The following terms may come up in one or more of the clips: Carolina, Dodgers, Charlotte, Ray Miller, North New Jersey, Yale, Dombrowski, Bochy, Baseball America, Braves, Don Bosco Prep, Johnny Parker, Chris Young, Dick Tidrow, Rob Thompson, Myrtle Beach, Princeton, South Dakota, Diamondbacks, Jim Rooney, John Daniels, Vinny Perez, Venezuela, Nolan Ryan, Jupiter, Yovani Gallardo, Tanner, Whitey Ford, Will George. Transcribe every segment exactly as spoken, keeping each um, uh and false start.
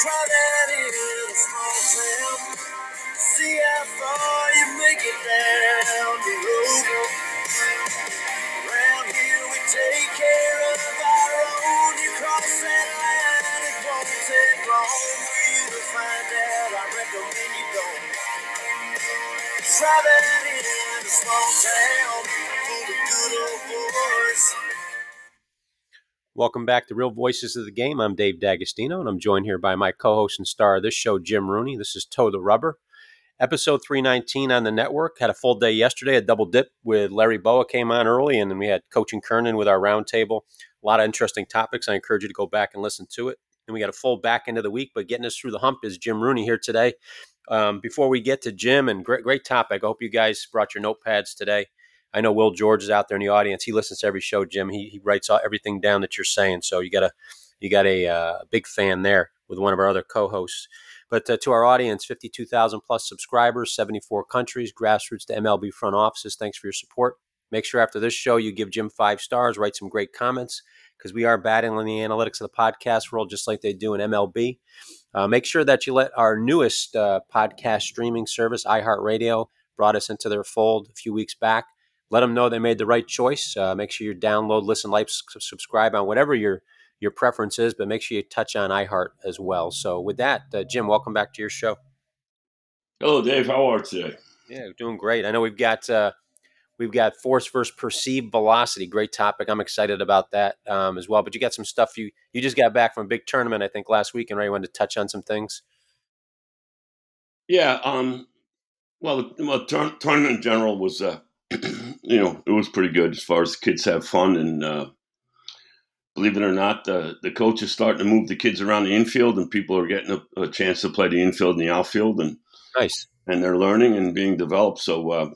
Charlotte in a small town. See how far you make it down the road. Around here we take care of our own. You cross that line, it won't take long for you to find out. I recommend you go. Charlotte in a small town, full of good old boys. Welcome back to Real Voices of the Game. I'm Dave D'Agostino, and I'm joined here by my co-host and star of this show, Jim Rooney. This is Toe the Rubber. Episode three nineteen on the network. Had a full day yesterday, a double dip with Larry Boa came on early, and then we had Coaching Kernan with our roundtable. A lot of interesting topics. I encourage you to go back and listen to it. And we got a full back end of the week, but getting us through the hump is Jim Rooney here today. Um, before we get to Jim, and great, great topic. I hope you guys brought your notepads today. I know Will George is out there in the audience. He listens to every show, Jim. He he writes all, everything down that you're saying. So you got a you got a uh, big fan there with one of our other co-hosts. But uh, to our audience, fifty-two thousand plus subscribers, seventy-four countries, grassroots to M L B front offices. Thanks for your support. Make sure after this show you give Jim five stars, write some great comments, because we are battling the analytics of the podcast world just like they do in M L B. Uh, make sure that you let our newest uh, podcast streaming service, iHeartRadio, brought us into their fold a few weeks back. Let them know they made the right choice. Uh, make sure you download, listen, like, subscribe on whatever your your preference is, but make sure you touch on iHeart as well. So with that, uh, Jim, welcome back to your show. Hello, Dave. How are you today? Yeah, doing great. I know we've got uh, we've got force versus perceived velocity. Great topic. I'm excited about that um, as well. But you got some stuff. You, you just got back from a big tournament, I think, last week, and Ray wanted to touch on some things. Yeah. Um, well, the well, tur- tournament in general was uh, – you know, it was pretty good as far as kids have fun. And uh, believe it or not, the, the coach is starting to move the kids around the infield, and people are getting a, a chance to play the infield and the outfield. And nice. And they're learning and being developed. So uh,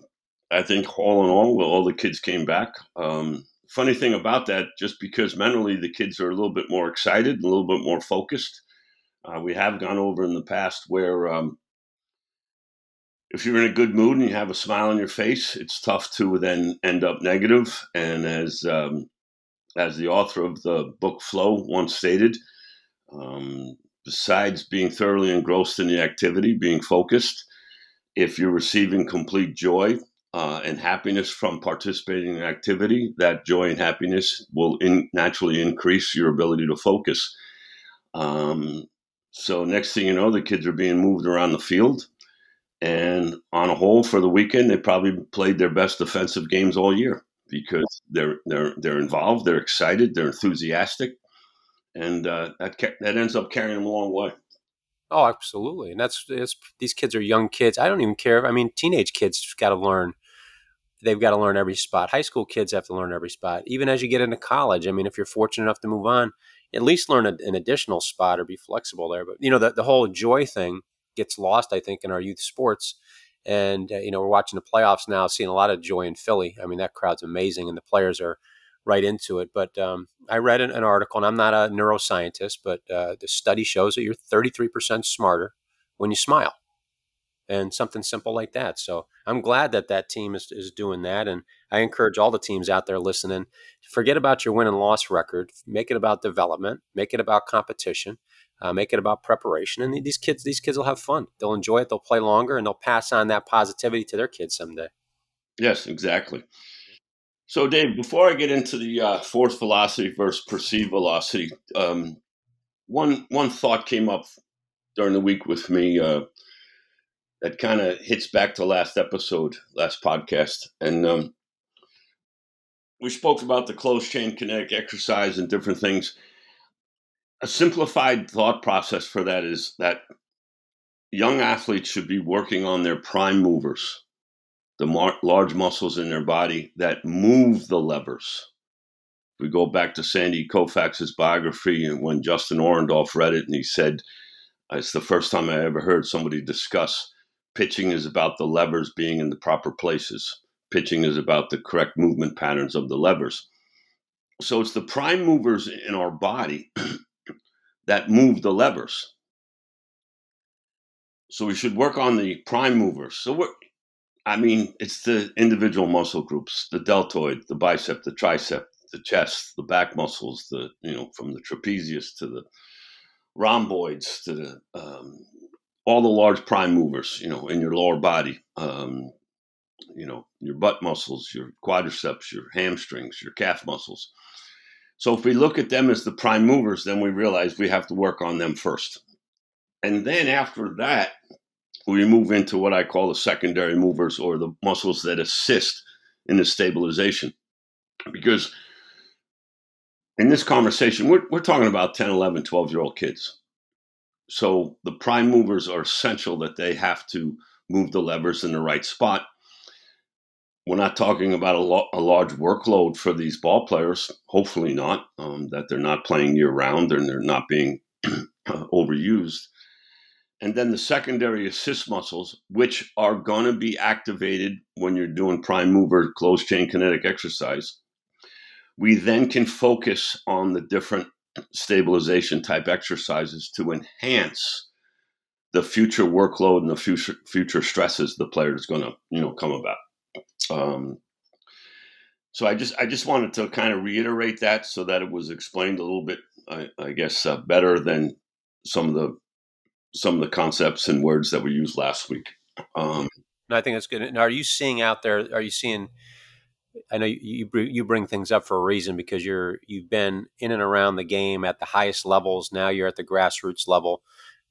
I think all in all, all the kids came back. Um, funny thing about that, just because mentally the kids are a little bit more excited, a little bit more focused. Uh, we have gone over in the past where um, – if you're in a good mood and you have a smile on your face, it's tough to then end up negative. And as um, as the author of the book Flow once stated, um, besides being thoroughly engrossed in the activity, being focused, if you're receiving complete joy uh, and happiness from participating in activity, that joy and happiness will in- naturally increase your ability to focus. Um, so next thing you know, the kids are being moved around the field. And on a whole, for the weekend, they probably played their best defensive games all year because they're they're they're involved, they're excited, they're enthusiastic, and uh, that ca- that ends up carrying them a long way. Oh, absolutely, and that's it's, these kids are young kids. I don't even care. I mean, teenage kids got to learn. They've got to learn every spot. High school kids have to learn every spot. Even as you get into college, I mean, if you're fortunate enough to move on, at least learn a, an additional spot or be flexible there. But you know, the the whole joy thing gets lost, I think, in our youth sports. And, uh, you know, we're watching the playoffs now, seeing a lot of joy in Philly. I mean, that crowd's amazing, and the players are right into it. But um, I read an, an article, and I'm not a neuroscientist, but uh, the study shows that you're thirty-three percent smarter when you smile, and something simple like that. So I'm glad that that team is, is doing that. And I encourage all the teams out there listening, forget about your win and loss record, make it about development, make it about competition. Uh, make it about preparation, and these kids, these kids will have fun. They'll enjoy it. They'll play longer, and they'll pass on that positivity to their kids someday. Yes, exactly. So, Dave, before I get into the uh, force velocity versus perceived velocity, um, one one thought came up during the week with me uh, that kind of hits back to last episode, last podcast, and um, we spoke about the closed chain kinetic exercise and different things. A simplified thought process for that is that young athletes should be working on their prime movers, the mar- large muscles in their body that move the levers. We go back to Sandy Koufax's biography, and when Justin Orendorf read it, and he said, it's the first time I ever heard somebody discuss pitching is about the levers being in the proper places. Pitching is about the correct movement patterns of the levers. So it's the prime movers in our body that move the levers. So we should work on the prime movers. So we're, I mean, it's the individual muscle groups, the deltoid, the bicep, the tricep, the chest, the back muscles, the, you know, from the trapezius to the rhomboids to the, um, all the large prime movers, you know, in your lower body, um, you know, your butt muscles, your quadriceps, your hamstrings, your calf muscles. So if we look at them as the prime movers, then we realize we have to work on them first. And then after that, we move into what I call the secondary movers, or the muscles that assist in the stabilization. Because in this conversation, we're, we're talking about ten, eleven, twelve-year-old kids. So the prime movers are essential, that they have to move the levers in the right spot. We're not talking about a, lo- a large workload for these ball players. Hopefully not, um, that they're not playing year-round and they're not being overused. And then the secondary assist muscles, which are going to be activated when you're doing prime mover, closed chain kinetic exercise. We then can focus on the different stabilization type exercises to enhance the future workload and the future future stresses the player is going to, you know, come about. Um, so I just I just wanted to kind of reiterate that, so that it was explained a little bit, I, I guess, uh, better than some of the some of the concepts and words that were used last week. Um, I think that's good. And are you seeing out there? Are you seeing? I know you you bring things up for a reason, because you're you've been in and around the game at the highest levels. Now you're at the grassroots level,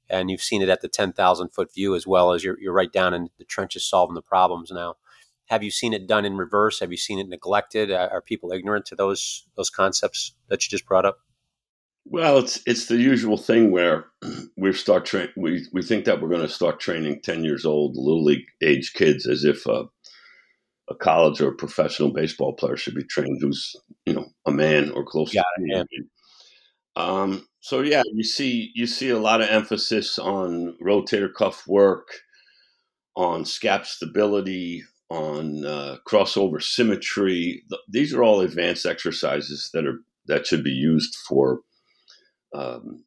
and you've seen it at the ten thousand foot view, as well as you're you're right down in the trenches solving the problems now. Have you seen it done in reverse? Have you seen it neglected? Are people ignorant to those those concepts that you just brought up? Well, it's it's the usual thing where we start tra- we we think that we're going to start training ten years old little league age kids as if uh, a college or a professional baseball player should be trained, who's, you know, a man or close yeah, to a man. Um, so yeah, you see you see a lot of emphasis on rotator cuff work, on scap stability, on uh, crossover symmetry. These are all advanced exercises that are that should be used for um,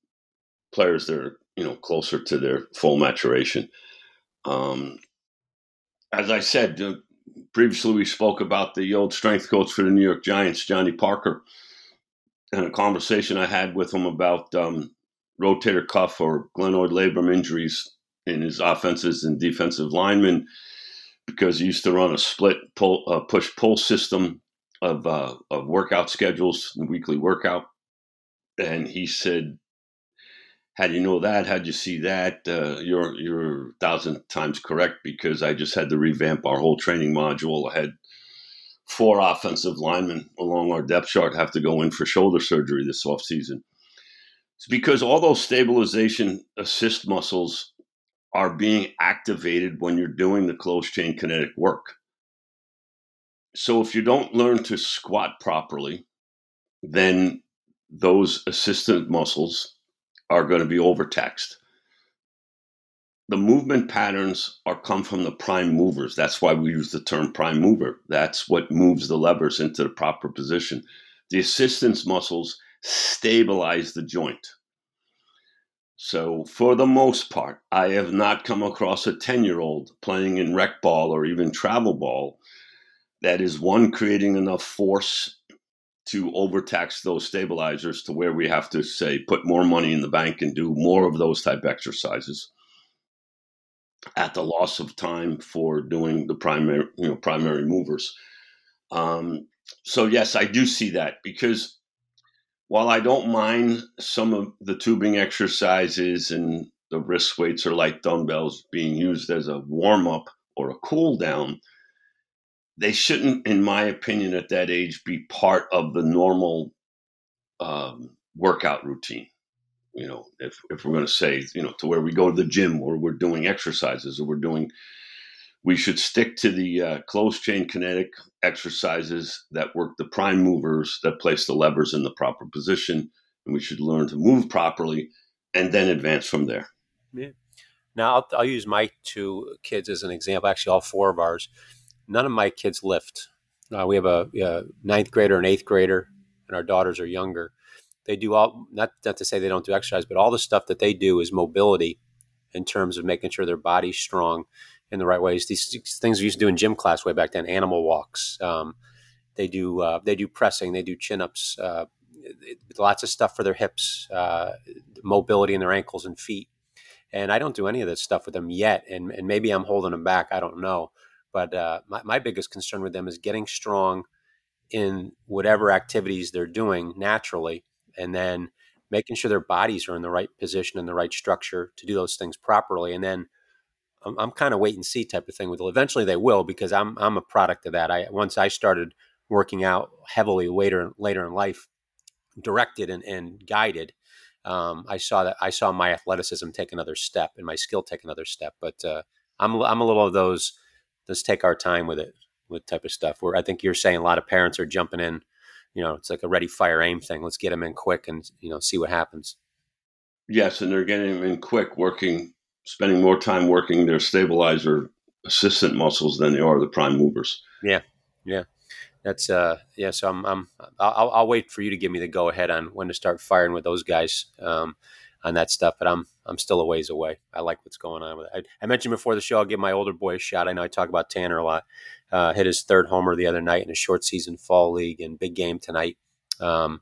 players that are, you know, closer to their full maturation. Um, as I said. Uh, Previously, we spoke about the old strength coach for the New York Giants, Johnny Parker, and a conversation I had with him about um, rotator cuff or glenoid labrum injuries in his offenses and defensive linemen, because he used to run a split pull, uh, push-pull system of, uh, of workout schedules, weekly workout. And he said, how do you know that? How'd you see that? Uh, you're you're a thousand times correct, because I just had to revamp our whole training module. I had four offensive linemen along our depth chart have to go in for shoulder surgery this offseason. It's because all those stabilization assist muscles are being activated when you're doing the closed chain kinetic work. So if you don't learn to squat properly, then those assistant muscles are going to be overtaxed. The movement patterns are come from the prime movers. That's why we use the term prime mover. That's what moves the levers into the proper position. The assistance muscles stabilize the joint. So for the most part, I have not come across a ten-year-old playing in rec ball or even travel ball that is, one, creating enough force to overtax those stabilizers to where we have to, say, put more money in the bank and do more of those type exercises at the loss of time for doing the primary, you know, primary movers. Um, so yes, I do see that, because while I don't mind some of the tubing exercises and the wrist weights or light dumbbells being used as a warm up or a cool down, they shouldn't, in my opinion, at that age, be part of the normal um, workout routine. You know, if, if we're going to say, you know, to where we go to the gym or we're doing exercises or we're doing, we should stick to the uh, closed chain kinetic exercises that work the prime movers, that place the levers in the proper position, and we should learn to move properly and then advance from there. Yeah. Now, I'll, I'll use my two kids as an example, actually all four of ours. None of my kids lift. Uh, we have a, a ninth grader and eighth grader, and our daughters are younger. They do all, not, not to say they don't do exercise, but all the stuff that they do is mobility in terms of making sure their body's strong in the right ways. These, these things we used to do in gym class way back then, animal walks. Um, they do uh, they do pressing. They do chin-ups. Uh, it, lots of stuff for their hips, uh, mobility in their ankles and feet. And I don't do any of this stuff with them yet. And, and maybe I'm holding them back. I don't know. But uh, my, my biggest concern with them is getting strong in whatever activities they're doing naturally, and then making sure their bodies are in the right position and the right structure to do those things properly. And then I'm, I'm kind of wait and see type of thing with them. Eventually they will, because I'm I'm a product of that. I once I started working out heavily later later in life, directed and, and guided. Um, I saw that I saw my athleticism take another step and my skill take another step. But uh, I'm I'm a little of those. Let's take our time with it, with type of stuff. Where I think you're saying a lot of parents are jumping in. You know, it's like a ready, fire, aim thing. Let's get them in quick and, you know, see what happens. Yes, and they're getting them in quick, working, spending more time working their stabilizer assistant muscles than they are the prime movers. Yeah, yeah, that's uh, yeah. So I'm, I'm, I'll, I'll wait for you to give me the go ahead on when to start firing with those guys um, on that stuff. But I'm, I'm still a ways away. I like what's going on with it. I, I mentioned before the show, I'll give my older boy a shot. I know I talk about Tanner a lot. Uh, hit his third homer the other night in a short season fall league, and big game tonight um,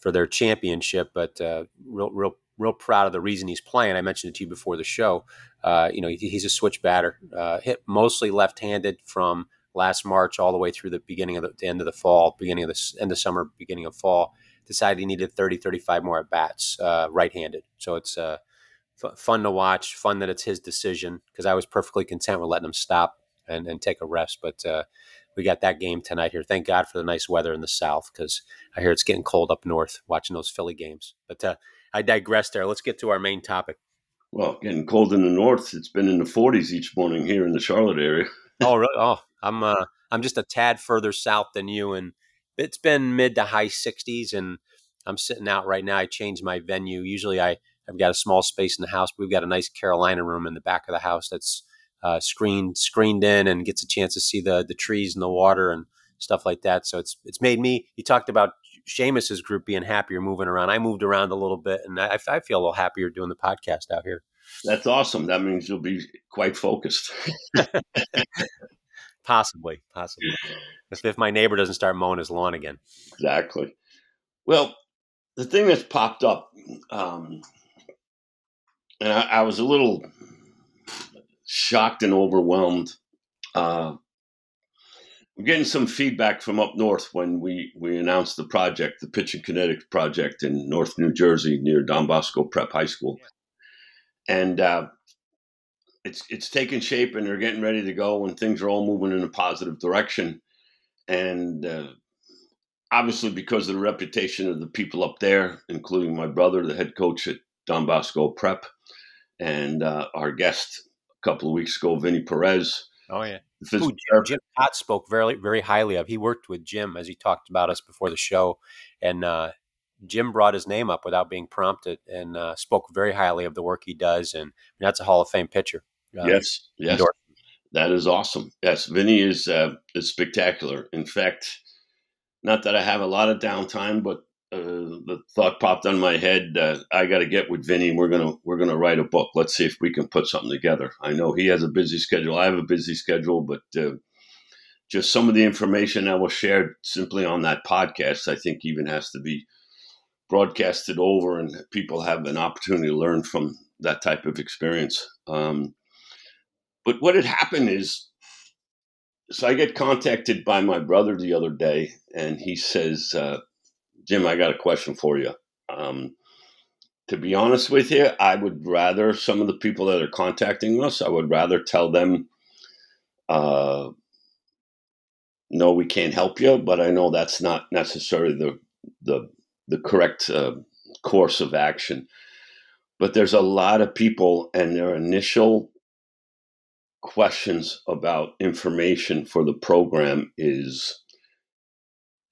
for their championship. But uh, real, real, real proud of the reason he's playing. I mentioned it to you before the show. Uh, you know, he, he's a switch batter, uh, hit mostly left-handed from last March all the way through the beginning of the, the end of the fall, beginning of the end of summer, beginning of fall. Decided he needed thirty, thirty-five more at bats, uh, right-handed. So it's uh, f- fun to watch. Fun that it's his decision, because I was perfectly content with letting him stop and, and take a rest. But uh, we got that game tonight here. Thank God for the nice weather in the South, because I hear it's getting cold up north watching those Philly games. But uh, I digress there. Let's get to our main topic. Well, getting cold in the north. It's been in the forties each morning here in the Charlotte area. Oh, really? Oh, I'm uh, I'm just a tad further south than you, and it's been mid to high sixties, and I'm sitting out right now. I changed my venue. Usually I, I've got a small space in the house. But we've got a nice Carolina room in the back of the house that's Uh, screened screened in and gets a chance to see the the trees and the water and stuff like that. So it's it's made me. You talked about Seamus's group being happier moving around. I moved around a little bit, and I, I feel a little happier doing the podcast out here. That's awesome. That means you'll be quite focused. possibly, possibly. If, if my neighbor doesn't start mowing his lawn again. Exactly. Well, the thing that's popped up, um, and I, I was a little shocked and overwhelmed. Uh, I'm getting some feedback from up north when we, we announced the project, the Pitch and Kinetics project in North New Jersey near Don Bosco Prep High School. And uh, it's it's taking shape, and they're getting ready to go, and things are all moving in a positive direction. And uh, obviously because of the reputation of the people up there, including my brother, the head coach at Don Bosco Prep, and uh, our guest couple of weeks ago, Vinny Perez. Oh, yeah. Who Jim, Jim Cott spoke very, very highly of. He worked with Jim, as he talked about us before the show. And uh, Jim brought his name up without being prompted, and uh, spoke very highly of the work he does. And, and that's a Hall of Fame pitcher. Uh, yes, yes. Indoor. That is awesome. Yes, Vinny is, uh, is spectacular. In fact, not that I have a lot of downtime, but uh, the thought popped on my head. Uh, I got to get with Vinny. We're gonna we're gonna write a book. Let's see if we can put something together. I know he has a busy schedule. I have a busy schedule, but uh, just some of the information that was shared simply on that podcast, I think, even has to be broadcasted over, and people have an opportunity to learn from that type of experience. Um, but what had happened is, so I get contacted by my brother the other day, and he says, Uh, Jim, I got a question for you. Um, to be honest with you, I would rather some of the people that are contacting us, I would rather tell them, uh, no, we can't help you. But I know that's not necessarily the the, the correct uh, course of action. But there's a lot of people, and their initial questions about information for the program is,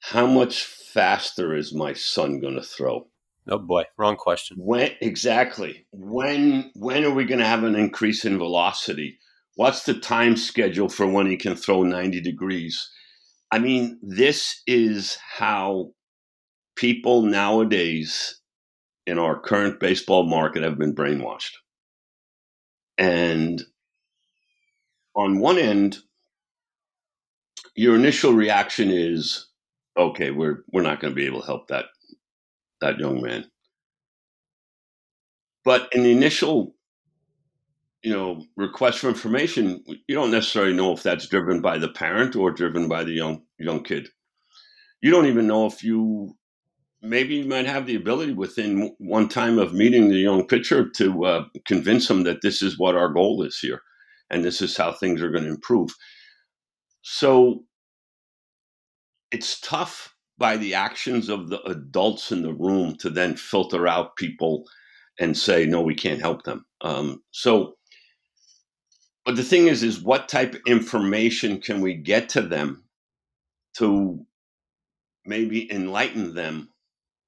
how much faster is my son going to throw? Oh boy, wrong question. When exactly? When when are we going to have an increase in velocity? What's the time schedule for when he can throw ninety degrees? I mean, this is how people nowadays in our current baseball market have been brainwashed. And on one end, your initial reaction is, okay, we're we're not going to be able to help that that young man. But in the initial, you know, request for information, you don't necessarily know if that's driven by the parent or driven by the young young kid. You don't even know if you, maybe you might have the ability within one time of meeting the young pitcher to uh, convince him that this is what our goal is here, and this is how things are going to improve. So it's tough by the actions of the adults in the room to then filter out people and say, no, we can't help them. Um, so, but the thing is, is what type of information can we get to them to maybe enlighten them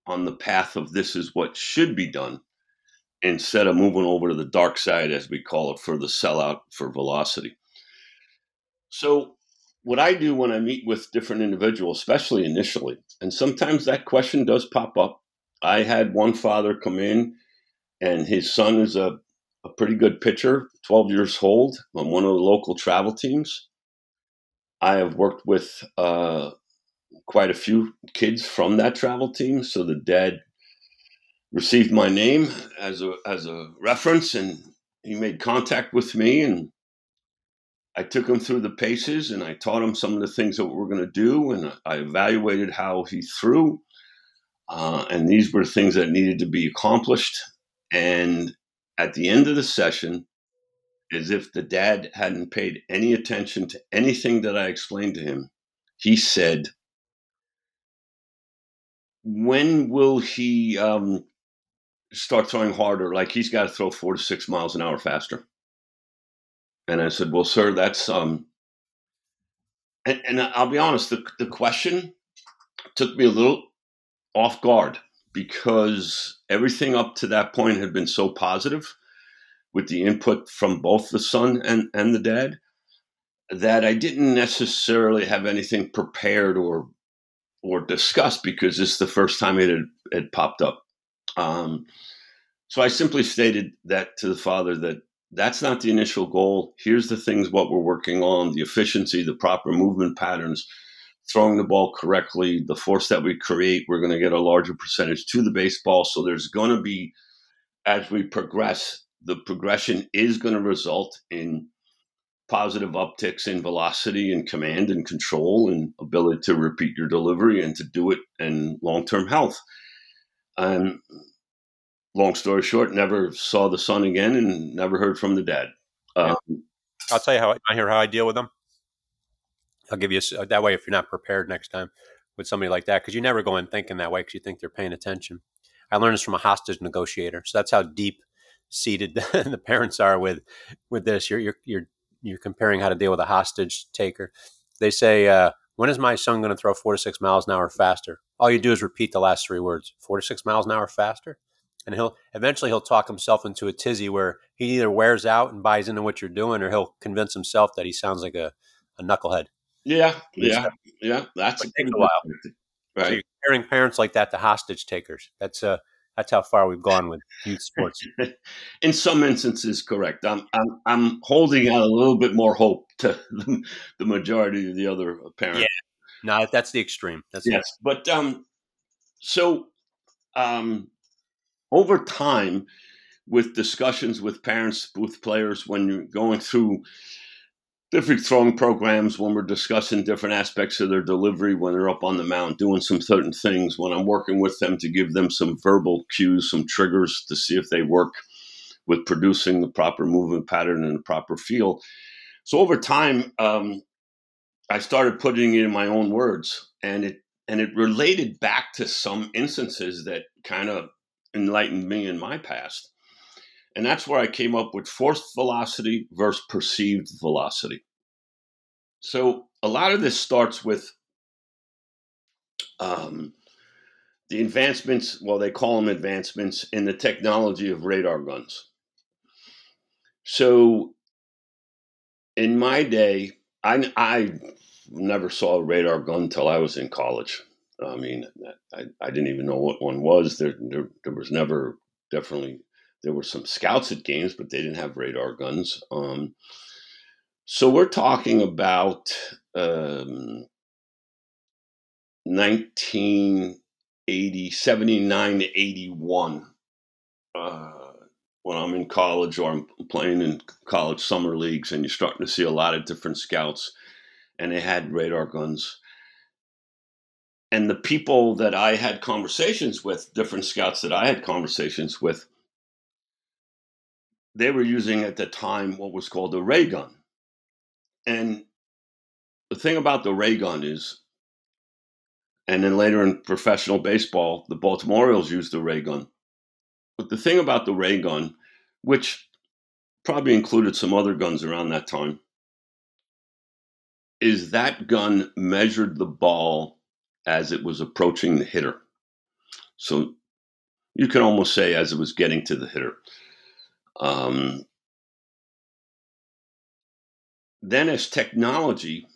on the path of this is what should be done, instead of moving over to the dark side, as we call it, for the sellout for velocity. So what I do when I meet with different individuals, especially initially, and sometimes that question does pop up. I had one father come in, and his son is a, a pretty good pitcher, twelve years old, on one of the local travel teams. I have worked with uh, quite a few kids from that travel team. So the dad received my name as a as a reference, and he made contact with me, and I took him through the paces, and I taught him some of the things that we were going to do, and I evaluated how he threw, uh, and these were things that needed to be accomplished. And at the end of the session, as if the dad hadn't paid any attention to anything that I explained to him, he said, when will he um, start throwing harder? Like, he's got to throw four to six miles an hour faster. And I said, well, sir, that's, um, and, and I'll be honest, the, the question took me a little off guard, because everything up to that point had been so positive with the input from both the son and, and the dad, that I didn't necessarily have anything prepared or or discussed, because it's the first time it had, had popped up. Um, so I simply stated that to the father, that that's not the initial goal. Here's the things, what we're working on, the efficiency, the proper movement patterns, throwing the ball correctly, the force that we create. We're going to get a larger percentage to the baseball. So there's going to be, as we progress, the progression is going to result in positive upticks in velocity and command and control and ability to repeat your delivery and to do it, and long-term health. Um, long story short, never saw the son again and never heard from the dad. Um, I'll tell you how I hear how I deal with them. I'll give you a, that way if you're not prepared next time with somebody like that, because you never go in thinking that way because you think they're paying attention. I learned this from a hostage negotiator. So that's how deep seated the, the parents are with with this. You're you're you're you're comparing how to deal with a hostage taker. They say, uh, when is my son going to throw four to six miles an hour faster? All you do is repeat the last three words, four to six miles an hour faster. And he'll eventually he'll talk himself into a tizzy where he either wears out and buys into what you're doing, or he'll convince himself that he sounds like a, a knucklehead. Yeah, yeah, yeah. That's it takes a while. Right. So you're comparing parents like that to hostage takers. That's uh, that's how far we've gone with youth sports. In some instances, correct. I'm I'm I'm holding out a little bit more hope to the, the majority of the other parents. Yeah, no, that's the extreme. That's yes, the extreme. But um, so um, over time, with discussions with parents, with players, when you're going through different throwing programs, when we're discussing different aspects of their delivery, when they're up on the mound doing some certain things, when I'm working with them to give them some verbal cues, some triggers to see if they work with producing the proper movement pattern and the proper feel. So over time, um, I started putting it in my own words, and it and it related back to some instances that kind of enlightened me in my past. And that's where I came up with forced velocity versus perceived velocity. So a lot of this starts with um, the advancements, well, they call them advancements in the technology of radar guns. So in my day, I, I never saw a radar gun until I was in college. I mean, I, I didn't even know what one was. There, there, there was never definitely... There were some scouts at games, but they didn't have radar guns. Um, so we're talking about um, nineteen eighty, seventy-nine to eighty-one uh, when I'm in college or I'm playing in college summer leagues, and you're starting to see a lot of different scouts, and they had radar guns. And the people that I had conversations with, different scouts that I had conversations with, they were using at the time what was called a ray gun. And the thing about the ray gun is, and then later in professional baseball, the Baltimore Orioles used the ray gun. But the thing about the ray gun, which probably included some other guns around that time, is that gun measured the ball as it was approaching the hitter. So you can almost say as it was getting to the hitter. Um, then as technology,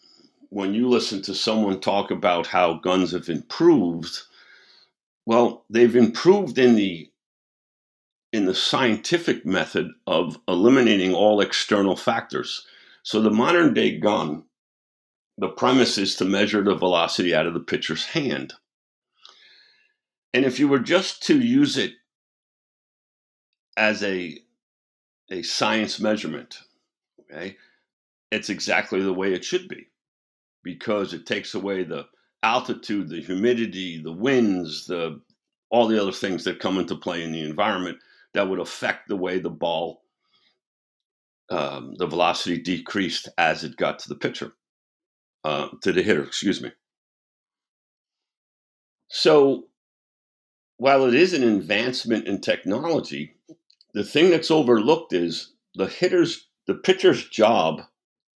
when you listen to someone talk about how guns have improved, well, they've improved in the in the scientific method of eliminating all external factors. So the modern day gun, the premise is to measure the velocity out of the pitcher's hand. And if you were just to use it as a a science measurement, okay, it's exactly the way it should be, because it takes away the altitude, the humidity, the winds, the all the other things that come into play in the environment that would affect the way the ball, um, the velocity decreased as it got to the pitcher, uh, to the hitter, excuse me. So while it is an advancement in technology, the thing that's overlooked is the hitter's, the pitcher's job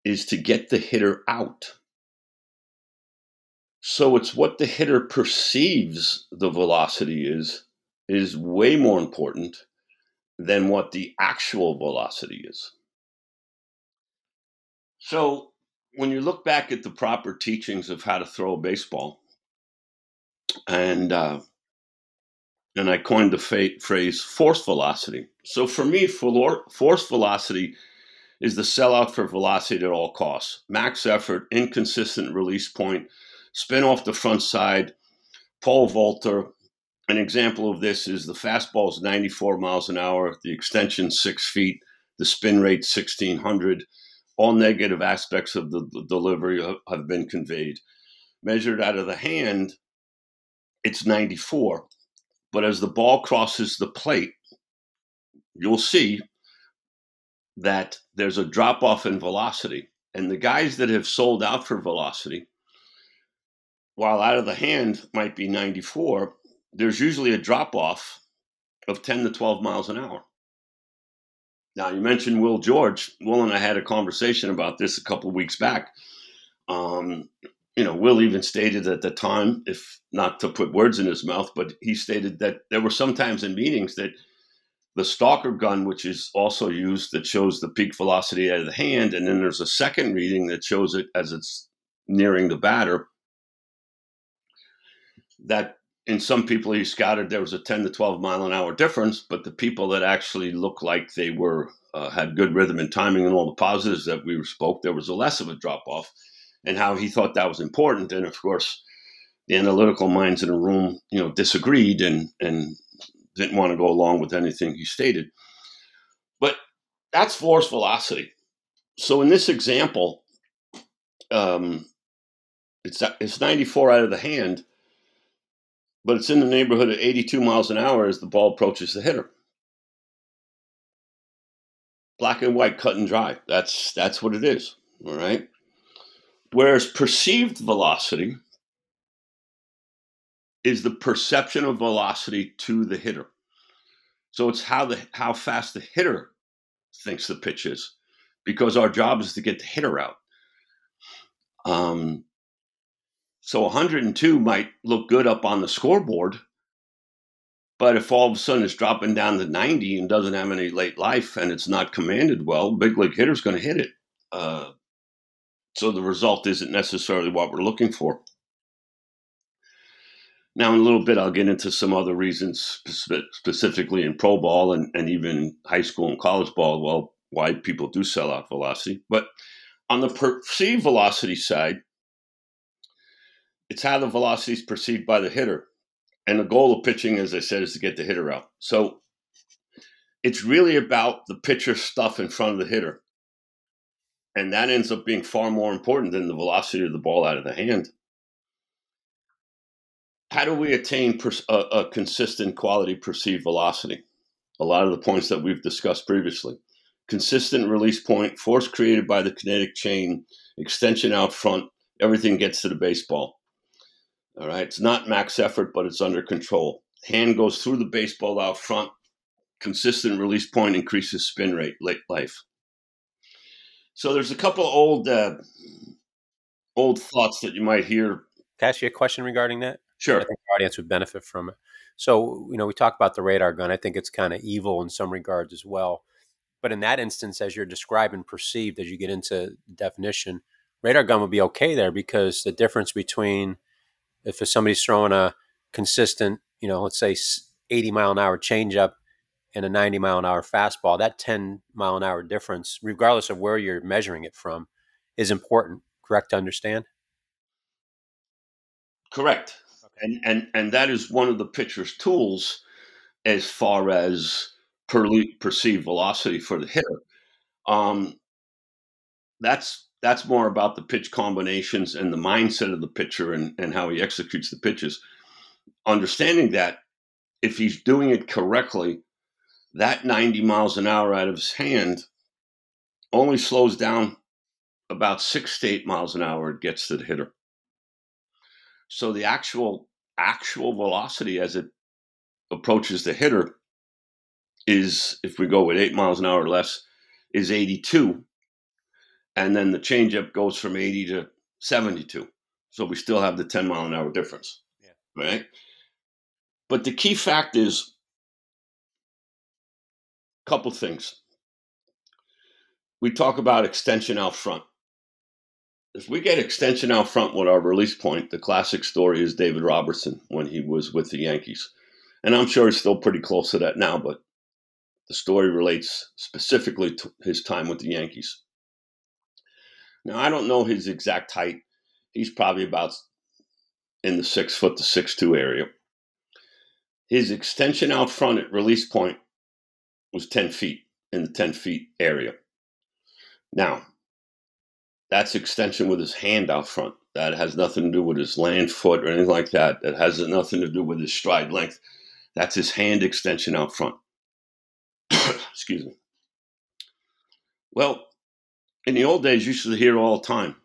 is to get the hitter out. So it's what the hitter perceives the velocity is, is way more important than what the actual velocity is. So when you look back at the proper teachings of how to throw a baseball, and uh, and I coined the fa- phrase force velocity. So for me, for- force velocity is the sellout for velocity at all costs. Max effort, inconsistent release point, spin off the front side, pole vaulter. An example of this is the fastball is ninety-four miles an hour, the extension six feet, the spin rate sixteen hundred. All negative aspects of the, the delivery have been conveyed. Measured out of the hand, it's ninety-four. But as the ball crosses the plate, you'll see that there's a drop-off in velocity. And the guys that have sold out for velocity, while out of the hand might be ninety-four, there's usually a drop-off of ten to twelve miles an hour. Now, you mentioned Will George. Will and I had a conversation about this a couple of weeks back. Um, you know, Will even stated at the time, if not to put words in his mouth, but he stated that there were sometimes in meetings that the Stalker gun, which is also used, that shows the peak velocity out of the hand, and then there's a second reading that shows it as it's nearing the batter, that in some people he scouted, there was a ten to twelve mile an hour difference, but the people that actually looked like they were uh, had good rhythm and timing and all the positives that we spoke, there was a less of a drop-off, and how he thought that was important. And of course, the analytical minds in the room, you know, disagreed and, and didn't want to go along with anything he stated. But that's force velocity. So in this example, um, it's it's ninety-four out of the hand, but it's in the neighborhood of eighty-two miles an hour as the ball approaches the hitter. Black and white, cut and dry. That's that's what it is, all right? Whereas perceived velocity is the perception of velocity to the hitter. So it's how the how fast the hitter thinks the pitch is, because our job is to get the hitter out. Um. So one hundred two might look good up on the scoreboard, but if all of a sudden it's dropping down to ninety and doesn't have any late life and it's not commanded well, big league hitter's going to hit it. Uh, so the result isn't necessarily what we're looking for. Now, in a little bit, I'll get into some other reasons, spe- specifically in pro ball and, and even high school and college ball, well, why people do sell out velocity. But on the perceived velocity side, it's how the velocity is perceived by the hitter. And the goal of pitching, as I said, is to get the hitter out. So it's really about the pitcher stuff in front of the hitter. And that ends up being far more important than the velocity of the ball out of the hand. How do we attain pers- a, a consistent quality perceived velocity? A lot of the points that we've discussed previously. Consistent release point, force created by the kinetic chain, extension out front, everything gets to the baseball. All right, it's not max effort, but it's under control. Hand goes through the baseball out front. Consistent release point increases spin rate, late life. So there's a couple old uh, old thoughts that you might hear. Can I ask you a question regarding that? Sure. I think the audience would benefit from it. So, you know, we talk about the radar gun. I think it's kind of evil in some regards as well. But in that instance, as you're describing perceived, as you get into definition, radar gun would be okay there, because the difference between if somebody's throwing a consistent, you know, let's say eighty mile an hour changeup and a ninety mile an hour fastball, that ten mile an hour difference, regardless of where you're measuring it from, is important. Correct to understand? Correct. And, and and that is one of the pitcher's tools as far as per perceived velocity for the hitter. Um, that's that's more about the pitch combinations and the mindset of the pitcher and, and how he executes the pitches. Understanding that if he's doing it correctly, that ninety miles an hour out of his hand only slows down about six to eight miles an hour it gets to the hitter. So the actual actual velocity as it approaches the hitter is, if we go with eight miles an hour or less, is eighty-two. And then the changeup goes from eighty to seventy-two. So we still have the ten mile an hour difference. Yeah. Right? But the key fact is a couple things. We talk about extension out front. If we get extension out front with our release point, the classic story is David Robertson when he was with the Yankees. And I'm sure he's still pretty close to that now, but the story relates specifically to his time with the Yankees. Now, I don't know his exact height. He's probably about in the six foot to six two area. His extension out front at release point was ten feet, in the ten feet area. Now, that's extension with his hand out front. That has nothing to do with his land foot or anything like that. That has nothing to do with his stride length. That's his hand extension out front. Excuse me. Well, in the old days, you used to hear all the time,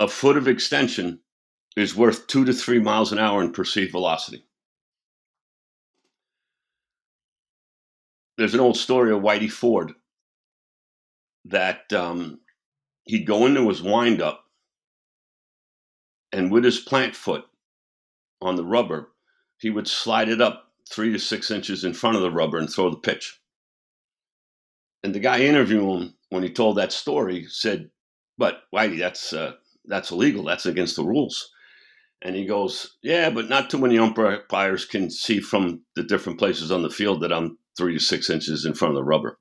a foot of extension is worth two to three miles an hour in perceived velocity. There's an old story of Whitey Ford that um, he'd go into his windup, and with his plant foot on the rubber, he would slide it up three to six inches in front of the rubber and throw the pitch. And the guy interviewing him, when he told that story, said, "But Whitey, that's uh, that's illegal. That's against the rules." And he goes, "Yeah, but not too many umpires can see from the different places on the field that I'm three to six inches in front of the rubber.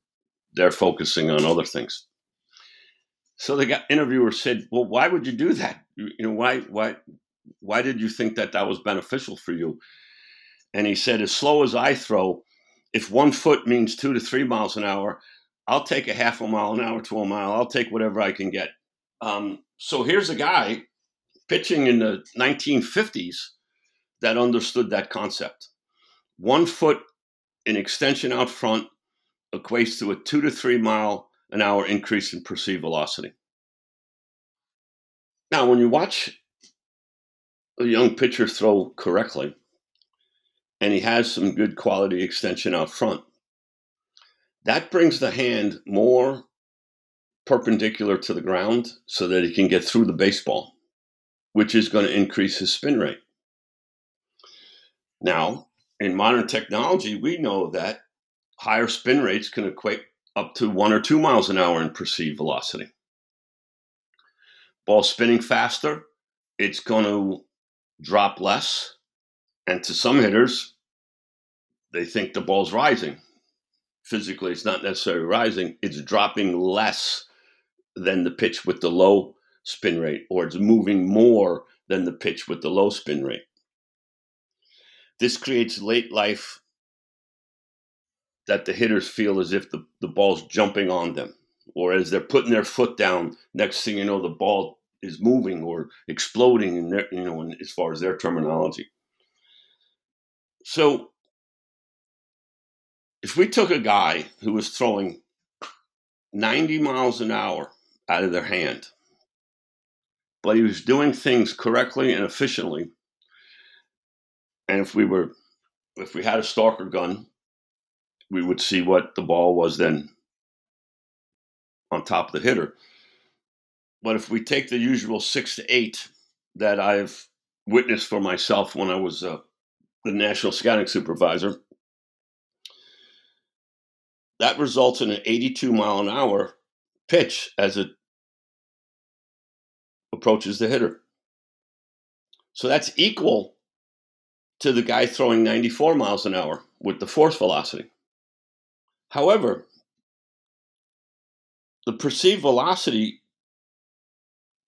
They're focusing on other things." So the interviewer said, "Well, why would you do that? You know, why, why, why did you think that that was beneficial for you?" And he said, "As slow as I throw, if one foot means two to three miles an hour, I'll take a half a mile an hour to a mile. I'll take whatever I can get." Um, so here's a guy pitching in the nineteen fifties that understood that concept. One foot in extension out front equates to a two to three mile an hour increase in perceived velocity. Now, when you watch a young pitcher throw correctly, and he has some good quality extension out front, that brings the hand more perpendicular to the ground so that he can get through the baseball, which is going to increase his spin rate. Now, in modern technology, we know that higher spin rates can equate up to one or two miles an hour in perceived velocity. Ball spinning faster, it's going to drop less. And to some hitters, they think the ball's rising. Physically, it's not necessarily rising. It's dropping less than the pitch with the low spin rate, or it's moving more than the pitch with the low spin rate. This creates late life that the hitters feel as if the, the ball's jumping on them, or as they're putting their foot down, next thing you know, the ball is moving or exploding in their, you know, in, as far as their terminology. So if we took a guy who was throwing ninety miles an hour out of their hand, but he was doing things correctly and efficiently, and if we were, if we had a Stalker gun, we would see what the ball was then on top of the hitter. But if we take the usual six to eight that I've witnessed for myself when I was uh, the national scouting supervisor, that results in an eighty-two mile an hour pitch as it approaches the hitter. So that's equal to the guy throwing ninety-four miles an hour with the force velocity. However, the perceived velocity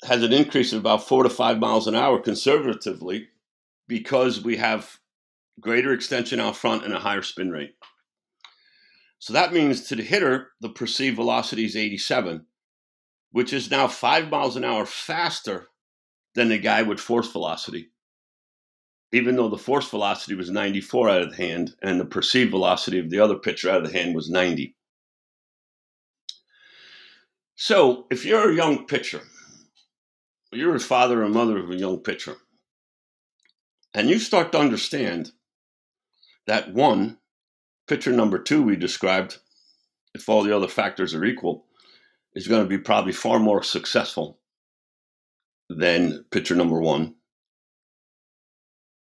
has an increase of about four to five miles an hour conservatively because we have greater extension out front and a higher spin rate. So that means to the hitter, the perceived velocity is eighty-seven, which is now five miles an hour faster than the guy with force velocity, even though the force velocity was ninety-four out of the hand and the perceived velocity of the other pitcher out of the hand was ninety. So if you're a young pitcher, you're a father or mother of a young pitcher, and you start to understand that one, pitcher number two we described, if all the other factors are equal, is going to be probably far more successful than pitcher number one.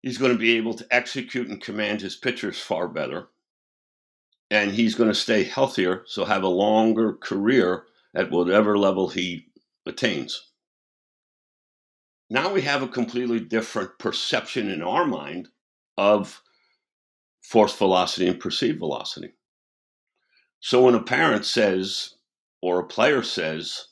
He's going to be able to execute and command his pitchers far better. And he's going to stay healthier, so have a longer career at whatever level he attains. Now we have a completely different perception in our mind of force velocity and perceived velocity. So when a parent says, or a player says,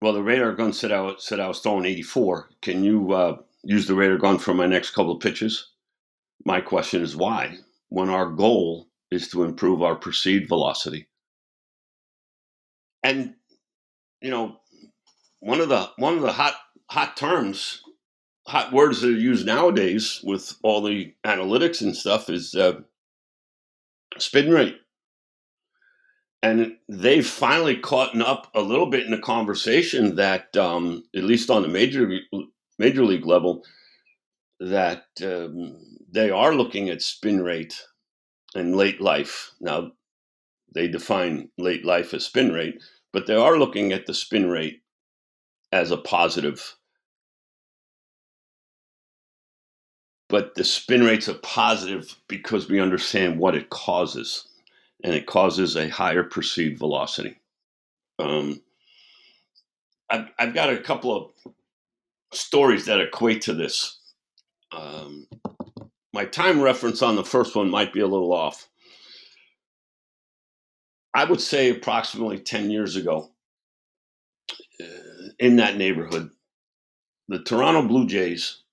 well, the radar gun said I was, said I was throwing eighty-four. Can you... Uh, use the radar gun for my next couple of pitches? My question is why, when our goal is to improve our perceived velocity. And, you know, one of the one of the hot hot terms, hot words that are used nowadays with all the analytics and stuff is uh, spin rate. And they've finally caught up a little bit in the conversation that, um, at least on the major Major league level, that um, they are looking at spin rate and late life. Now, they define late life as spin rate, but they are looking at the spin rate as a positive. But the spin rate's a positive because we understand what it causes, and it causes a higher perceived velocity. Um, I've, I've got a couple of stories that equate to this. Um, my time reference on the first one might be a little off. I would say approximately ten years ago, uh, in that neighborhood, the Toronto Blue Jays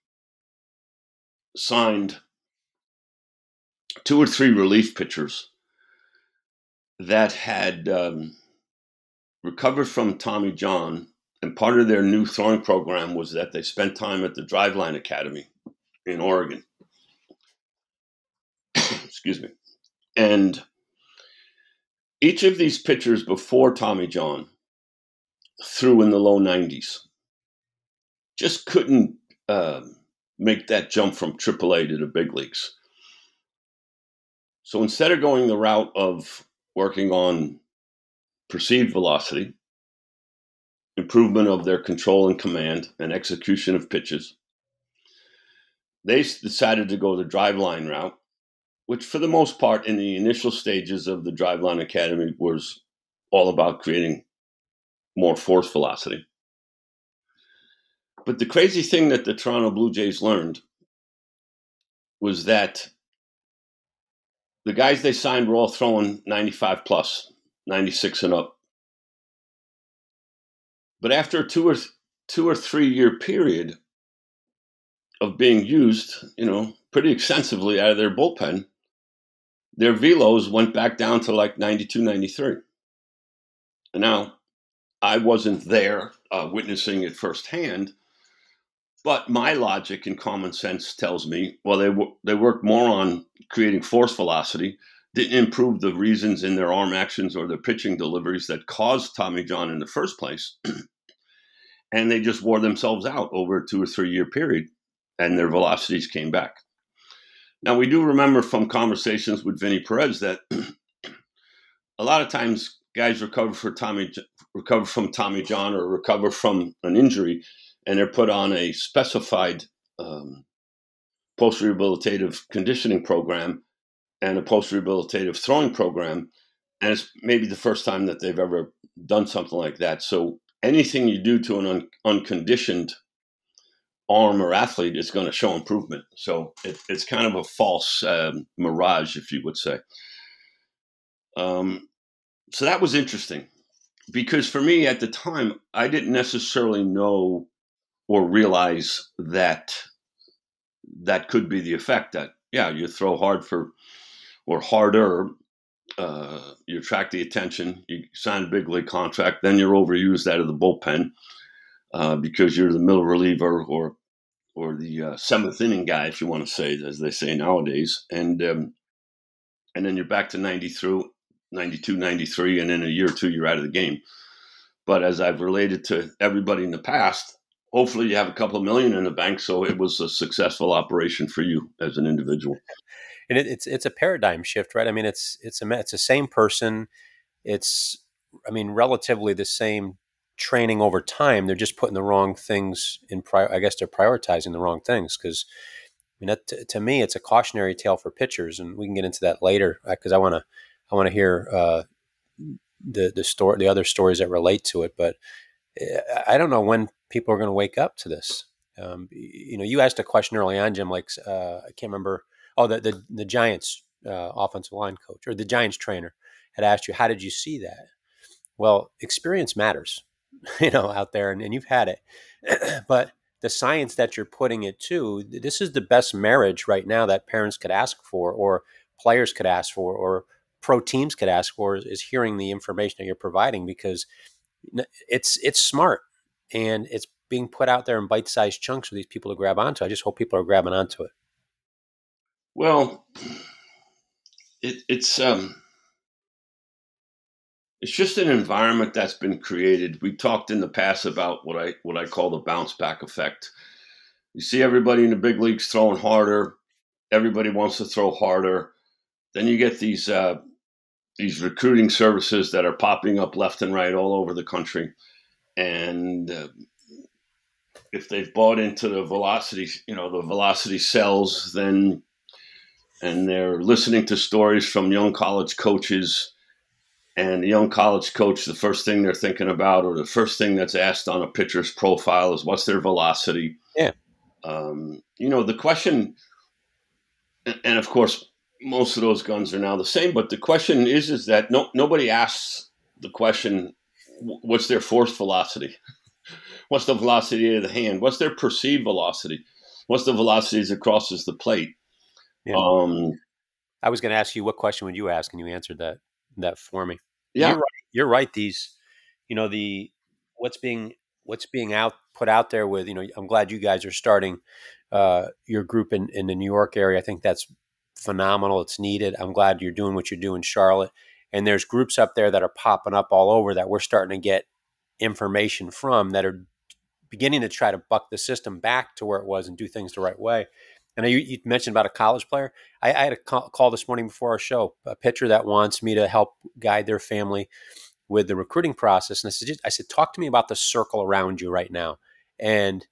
signed two or three relief pitchers that had um, recovered from Tommy John. And part of their new throwing program was that they spent time at the Driveline Academy in Oregon. Excuse me. And each of these pitchers before Tommy John threw in the low nineties. Just couldn't uh, make that jump from triple A to the big leagues. So instead of going the route of working on perceived velocity, improvement of their control and command and execution of pitches, they decided to go the driveline route, which for the most part in the initial stages of the Driveline Academy was all about creating more force velocity. But the crazy thing that the Toronto Blue Jays learned was that the guys they signed were all throwing ninety-five plus, ninety-six and up. But after a two or, th- two or three year period, of being used, you know, pretty extensively out of their bullpen, their velos went back down to like ninety-two, ninety-three. And now, I wasn't there uh, witnessing it firsthand, but my logic and common sense tells me, well, they w- they worked more on creating force velocity, didn't improve the reasons in their arm actions or their pitching deliveries that caused Tommy John in the first place. And they just wore themselves out over a two or three year period, and their velocities came back. Now, we do remember from conversations with Vinny Perez that a lot of times guys recover for Tommy, recover from Tommy John or recover from an injury, and they're put on a specified um, post-rehabilitative conditioning program and a post-rehabilitative throwing program. And it's maybe the first time that they've ever done something like that. So anything you do to an un- unconditioned arm or athlete is going to show improvement. So it, it's kind of a false um, mirage, if you would say. Um, so that was interesting, because for me at the time, I didn't necessarily know or realize that that could be the effect that, yeah, you throw hard for or harder, uh, you attract the attention, you sign a big league contract, then you're overused out of the bullpen uh, because you're the middle reliever or or the uh, seventh inning guy, if you want to say, as they say nowadays. And um, and then you're back to ninety-three, ninety-two, ninety-three, and in a year or two, you're out of the game. But as I've related to everybody in the past, hopefully you have a couple of million in the bank, so it was a successful operation for you as an individual. And it, it's it's a paradigm shift, right? I mean, it's it's a it's the same person. It's I mean, relatively the same training over time. They're just putting the wrong things in. Pri- I guess they're prioritizing the wrong things, because I mean, that, to, to me, it's a cautionary tale for pitchers, and we can get into that later, because I want to I want to hear uh, the the story, the other stories that relate to it, but. I don't know when people are going to wake up to this. Um, you know, you asked a question early on, Jim, like, uh, I can't remember. Oh, the, the, the Giants uh, offensive line coach or the Giants trainer had asked you, how did you see that? Well, experience matters, you know, out there, and, and you've had it, but the science that you're putting it to, this is the best marriage right now that parents could ask for, or players could ask for, or pro teams could ask for, is, is hearing the information that you're providing, because It's it's smart, and it's being put out there in bite-sized chunks for these people to grab onto. I just hope people are grabbing onto it. Well, it, it's um, it's just an environment that's been created. We talked in the past about what I what I call the bounce back effect. You see everybody in the big leagues throwing harder. Everybody wants to throw harder. Then you get these. Uh, these recruiting services that are popping up left and right all over the country. And uh, if they've bought into the velocity, you know, the velocity sells, then, and they're listening to stories from young college coaches, and the young college coach, the first thing they're thinking about, or the first thing that's asked on a pitcher's profile, is what's their velocity. Yeah. Um, you know, the question, and, and of course, most of those guns are now the same, but the question is, is that no, nobody asks the question, what's their force velocity? What's the velocity of the hand? What's their perceived velocity? What's the velocity as it crosses the plate? Yeah. Um, I was going to ask you, what question would you ask? And you answered that, that for me. Yeah. You're right. You're right. These, you know, the, what's being, what's being out put out there with, you know, I'm glad you guys are starting uh, your group in, in the New York area. I think that's phenomenal. It's needed. I'm glad you're doing what you do in Charlotte. And there's groups up there that are popping up all over that we're starting to get information from, that are beginning to try to buck the system back to where it was and do things the right way. And you, you mentioned about a college player. I, I had a call this morning before our show, a pitcher that wants me to help guide their family with the recruiting process. And I said, just, I said, talk to me about the circle around you right now. And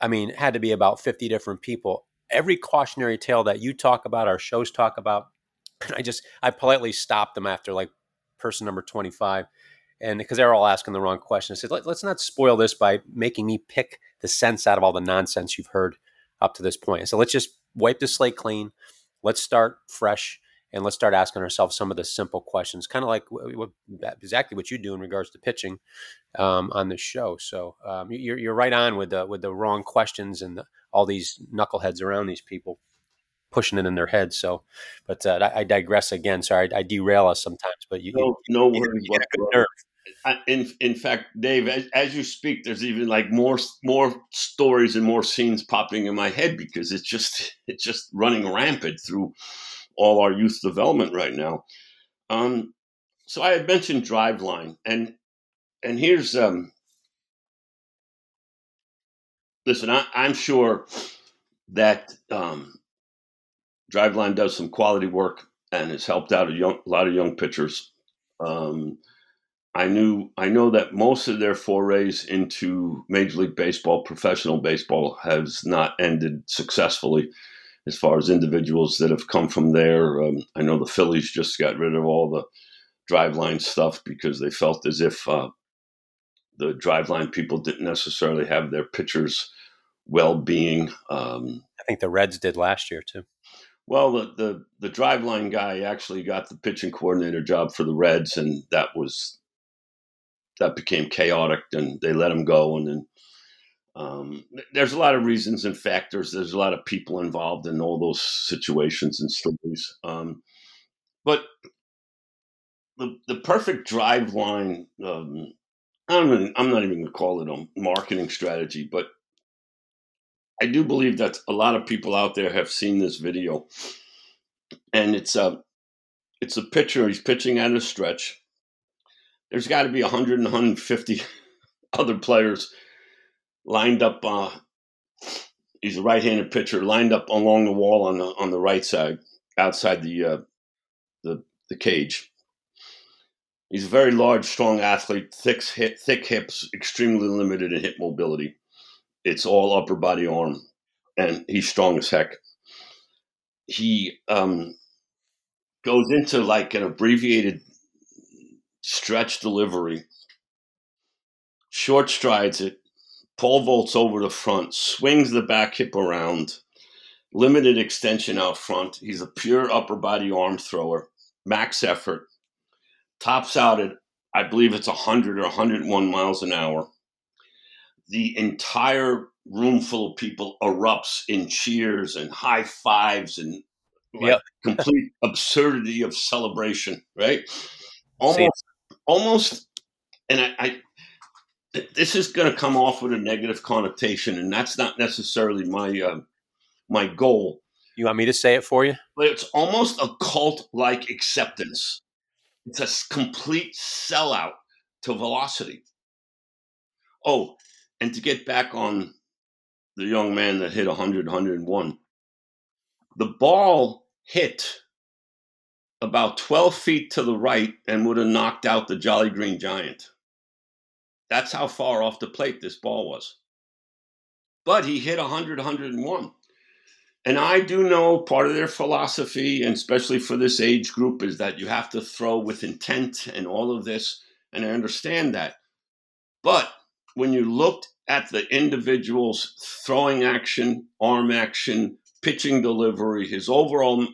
I mean, it had to be about fifty different people. Every cautionary tale that you talk about, our shows talk about, I just, I politely stopped them after like person number twenty-five, and because they're all asking the wrong question. I said, Let, let's not spoil this by making me pick the sense out of all the nonsense you've heard up to this point. So let's just wipe the slate clean. Let's start fresh, and let's start asking ourselves some of the simple questions, kind of like what, exactly what you do in regards to pitching um, on this show. So um, you're, you're right on with the, with the wrong questions and the all these knuckleheads around these people pushing it in their heads. So, but uh, I, I digress again. Sorry, I, I derail us sometimes, but you, no, you, no you, worries. You good nerve. I, in in fact, Dave, as, as you speak, there's even like more more stories and more scenes popping in my head because it's just it's just running rampant through all our youth development right now. Um, so I had mentioned Driveline, and and here's um. Listen, I, I'm sure that um, Driveline does some quality work and has helped out a, young, a lot of young pitchers. Um, I knew, I know that most of their forays into Major League Baseball, professional baseball, has not ended successfully as far as individuals that have come from there. Um, I know the Phillies just got rid of all the Driveline stuff because they felt as if uh, the Driveline people didn't necessarily have their pitchers' well-being. Um, I think the Reds did last year too. Well, the, the, the Driveline guy actually got the pitching coordinator job for the Reds, and that was... that became chaotic and they let him go. And then um, there's a lot of reasons and factors. There's a lot of people involved in all those situations and stories. Um, but the the perfect Driveline, um, I don't even, I'm not even going to call it a marketing strategy, but I do believe that a lot of people out there have seen this video. And it's a, it's a pitcher. He's pitching at a stretch. There's got to be one hundred and one hundred fifty other players lined up. Uh, he's a right-handed pitcher lined up along the wall on the on the right side, outside the uh, the the cage. He's a very large, strong athlete, thick hip, thick hips, extremely limited in hip mobility. It's all upper body arm, and he's strong as heck. He um, goes into like an abbreviated stretch delivery, short strides it, pole vaults over the front, swings the back hip around, limited extension out front. He's a pure upper body arm thrower, max effort, tops out at, I believe it's one hundred or one hundred one miles an hour. The entire room full of people erupts in cheers and high fives and like yep. complete absurdity of celebration, right? Almost. Almost, and I, I this is going to come off with a negative connotation, and that's not necessarily my uh, my goal. You want me to say it for you? But it's almost a cult-like acceptance. It's a complete sellout to velocity. Oh, and to get back on the young man that hit one hundred, one hundred one, the ball hit about twelve feet to the right and would have knocked out the Jolly Green Giant. That's how far off the plate this ball was. But he hit one hundred, one hundred one. And I do know part of their philosophy, and especially for this age group, is that you have to throw with intent and all of this. And I understand that. But when you looked at the individual's throwing action, arm action, pitching delivery, his overall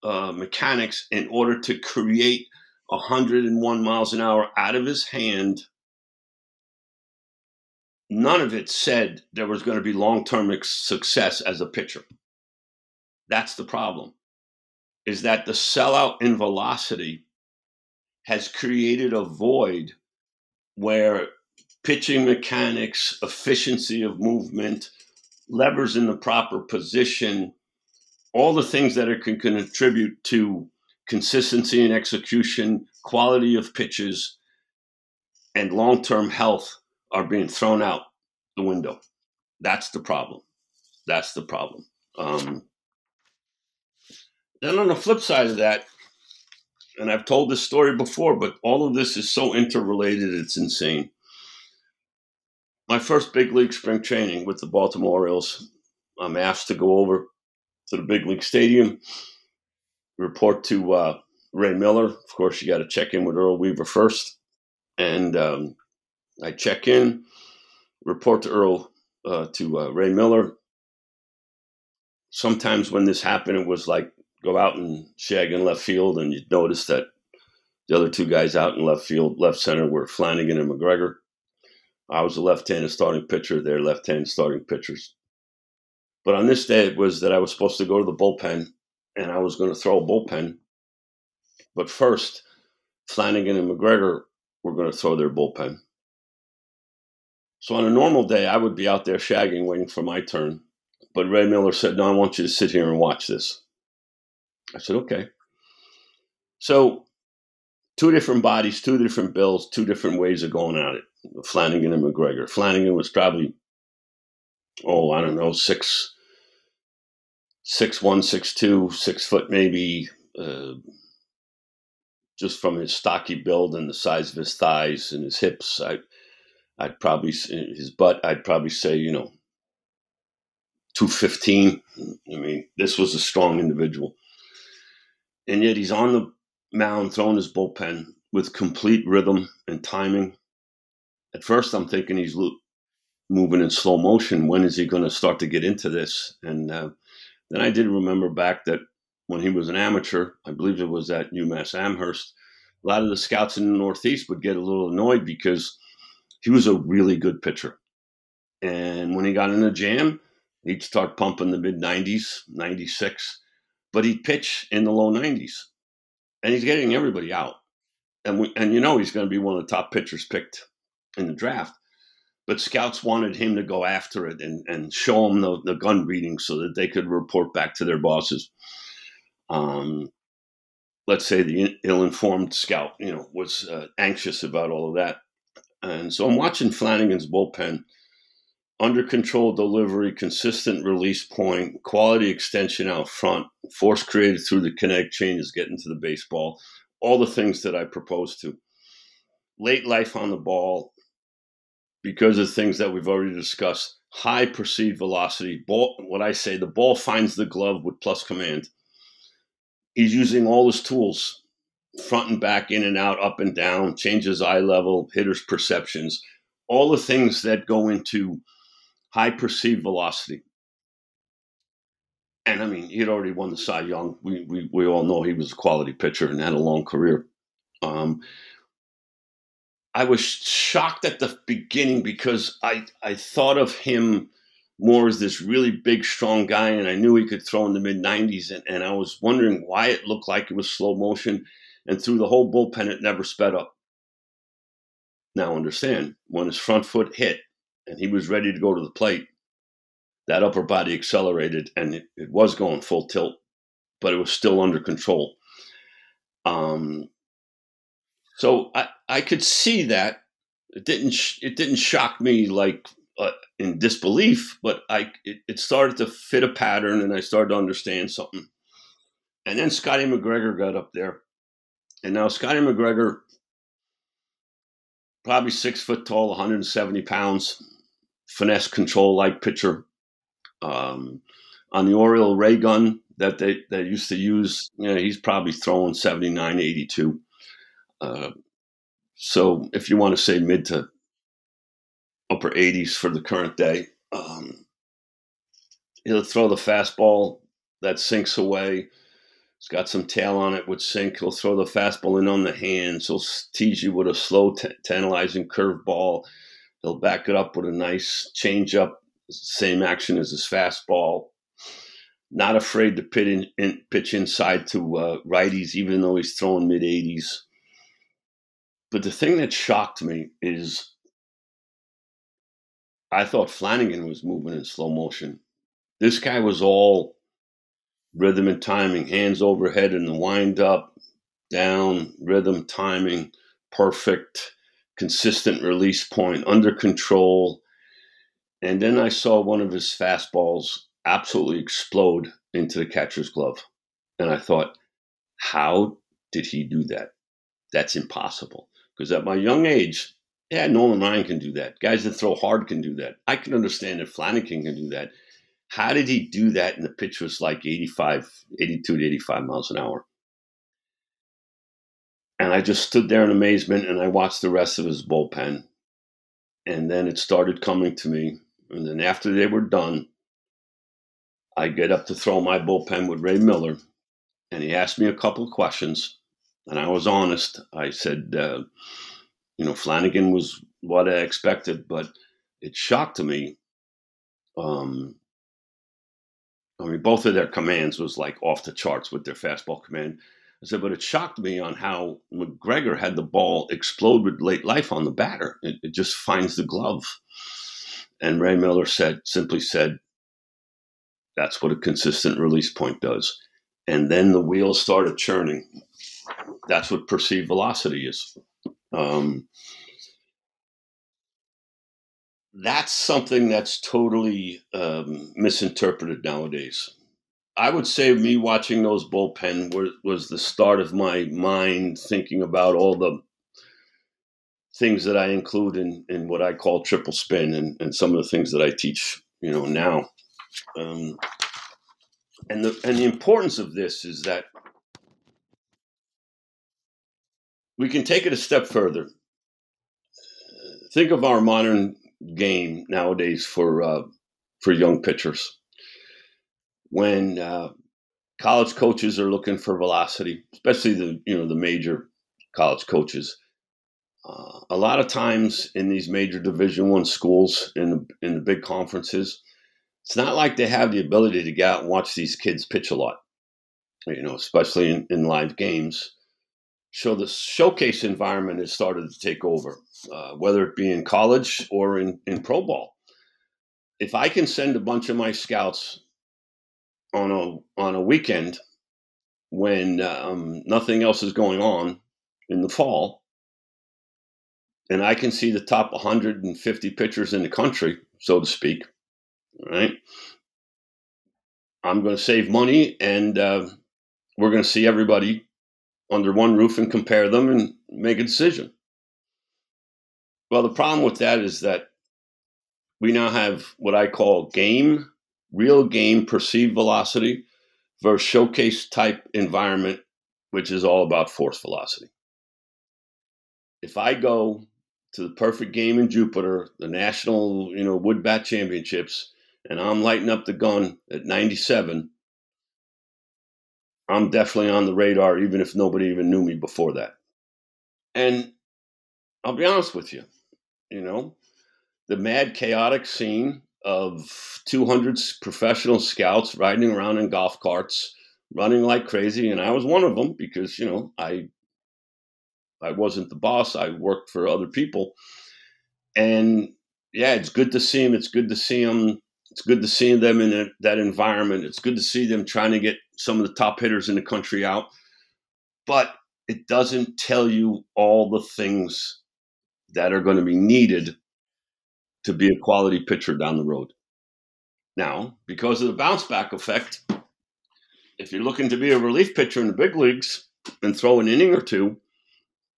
Uh, mechanics in order to create one hundred one miles an hour out of his hand, none of it said there was going to be long-term success as a pitcher. That's the problem, is that the sellout in velocity has created a void where pitching mechanics, efficiency of movement, levers in the proper position, all the things that are, can contribute to consistency and execution, quality of pitches, and long-term health are being thrown out the window. That's the problem. That's the problem. Um, then on the flip side of that, and I've told this story before, but all of this is so interrelated, it's insane. My first big league spring training with the Baltimore Orioles, I'm asked to go over to the big league stadium, report to uh, Ray Miller. Of course, you got to check in with Earl Weaver first. And um, I check in, report to Earl, uh, to uh, Ray Miller. Sometimes when this happened, it was like go out and shag in left field, and you'd notice that the other two guys out in left field, left center, were Flanagan and McGregor. I was a left-handed starting pitcher. They're left-handed starting pitchers. But on this day, it was that I was supposed to go to the bullpen, and I was going to throw a bullpen. But first, Flanagan and McGregor were going to throw their bullpen. So on a normal day, I would be out there shagging, waiting for my turn. But Ray Miller said, no, I want you to sit here and watch this. I said, okay. So two different bodies, two different bills, two different ways of going at it, Flanagan and McGregor. Flanagan was probably, oh, I don't know, six, six one, six two, six foot maybe, uh, just from his stocky build and the size of his thighs and his hips. I, I'd probably, his butt, I'd probably say, you know, two fifteen. I mean, this was a strong individual. And yet he's on the mound throwing his bullpen with complete rhythm and timing. At first, I'm thinking he's lo- moving in slow motion. When is he going to start to get into this? And uh, then I did remember back that when he was an amateur, I believe it was at UMass Amherst, a lot of the scouts in the Northeast would get a little annoyed because he was a really good pitcher. And when he got in a jam, he'd start pumping the mid-nineties, ninety-six, but he'd pitch in the low nineties. And he's getting everybody out. And we, and you know he's going to be one of the top pitchers picked in the draft. But scouts wanted him to go after it and, and show him the, the gun reading so that they could report back to their bosses. Um, let's say the ill-informed scout, you know, was uh, anxious about all of that. And so I'm watching Flanagan's bullpen. Under control delivery, consistent release point, quality extension out front, force created through the kinetic changes, getting to the baseball, all the things that I proposed to. Late life on the ball, because of things that we've already discussed, high perceived velocity, ball, what I say, the ball finds the glove with plus command. He's using all his tools, front and back, in and out, up and down, changes eye level, hitters' perceptions, all the things that go into high perceived velocity. And I mean, he had already won the Cy Young. We, we we all know he was a quality pitcher and had a long career. Um, I was shocked at the beginning because I, I thought of him more as this really big, strong guy, and I knew he could throw in the mid-nineties, and, and I was wondering why it looked like it was slow motion, and through the whole bullpen, it never sped up. Now understand, when his front foot hit, and he was ready to go to the plate, that upper body accelerated, and it, it was going full tilt, but it was still under control. Um, so I, I could see that. It didn't sh- it didn't shock me like uh, in disbelief, but I it, it started to fit a pattern, and I started to understand something. And then Scotty McGregor got up there, and now Scotty McGregor, probably six foot tall, one hundred seventy pounds. Finesse control-like pitcher. Um, on the Oriole ray gun that they, they used to use, you know, he's probably throwing seventy-nine, eighty-two. Uh, so if you want to say mid to upper eighties for the current day, um, he'll throw the fastball that sinks away. It's got some tail on it, would sink. He'll throw the fastball in on the hands. He'll tease you with a slow, t- tantalizing curveball. He'll back it up with a nice changeup, same action as his fastball. Not afraid to pit in, in, pitch inside to uh, righties, even though he's throwing mid-eighties. But the thing that shocked me is I thought Flanagan was moving in slow motion. This guy was all rhythm and timing, hands overhead in the windup, down, rhythm, timing, perfect. Consistent release point, under control. And then I saw one of his fastballs absolutely explode into the catcher's glove. And I thought, how did he do that? That's impossible. Because at my young age, yeah, Nolan Ryan can do that. Guys that throw hard can do that. I can understand that Flanagan can do that. How did he do that? And the pitch was like eighty-five, eighty-two to eighty-five miles an hour. And I just stood there in amazement, and I watched the rest of his bullpen. And then it started coming to me. And then after they were done, I get up to throw my bullpen with Ray Miller. And he asked me a couple of questions. And I was honest. I said, uh, you know, Flanagan was what I expected, but it shocked me um, I mean, both of their commands was like off the charts with their fastball command. I said, but it shocked me on how McGregor had the ball explode with late life on the batter. It, it just finds the glove. And Ray Miller said, simply said, that's what a consistent release point does. And then the wheels started churning. That's what perceived velocity is. Um, that's something that's totally um, misinterpreted nowadays. I would say me watching those bullpen was, was the start of my mind thinking about all the things that I include in, in what I call triple spin and, and some of the things that I teach, you know, now. Um, and the and the importance of this is that we can take it a step further. Think of our modern game nowadays for uh, for young pitchers. When uh, college coaches are looking for velocity, especially the you know the major college coaches, uh, a lot of times in these major Division One schools in the, in the big conferences, it's not like they have the ability to get out and watch these kids pitch a lot, you know, especially in, in live games. So the showcase environment has started to take over, uh, whether it be in college or in, in pro ball. If I can send a bunch of my scouts on a on a weekend when um, nothing else is going on in the fall, and I can see the top one hundred fifty pitchers in the country, so to speak, right? I'm going to save money, and uh, we're going to see everybody under one roof and compare them and make a decision. Well, the problem with that is that we now have what I call game, real game perceived velocity versus showcase type environment, which is all about force velocity. If I go to the perfect game in Jupiter, the national, you know, wood bat championships, and I'm lighting up the gun at ninety-seven, I'm definitely on the radar, even if nobody even knew me before that. And I'll be honest with you, you know, the mad, chaotic scene of two hundred professional scouts riding around in golf carts, running like crazy. And I was one of them because, you know, I, I wasn't the boss. I worked for other people. And yeah, it's good to see them. It's good to see them. It's good to see them in a, that environment. It's good to see them trying to get some of the top hitters in the country out, but it doesn't tell you all the things that are going to be needed to be a quality pitcher down the road. Now, because of the bounce back effect, if you're looking to be a relief pitcher in the big leagues and throw an inning or two,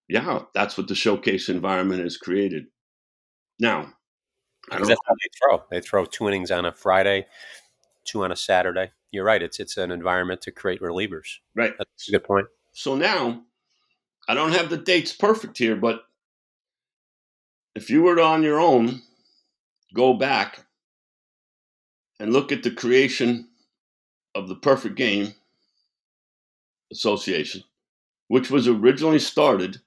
yeah, that's what the showcase environment has created. Now, I don't that's know. How they throw. They throw two innings on a Friday, two on a Saturday. You're right. It's it's an environment to create relievers. Right. That's a good point. So now, I don't have the dates perfect here, but if you were to, on your own, go back and look at the creation of the Perfect Game Association, which was originally started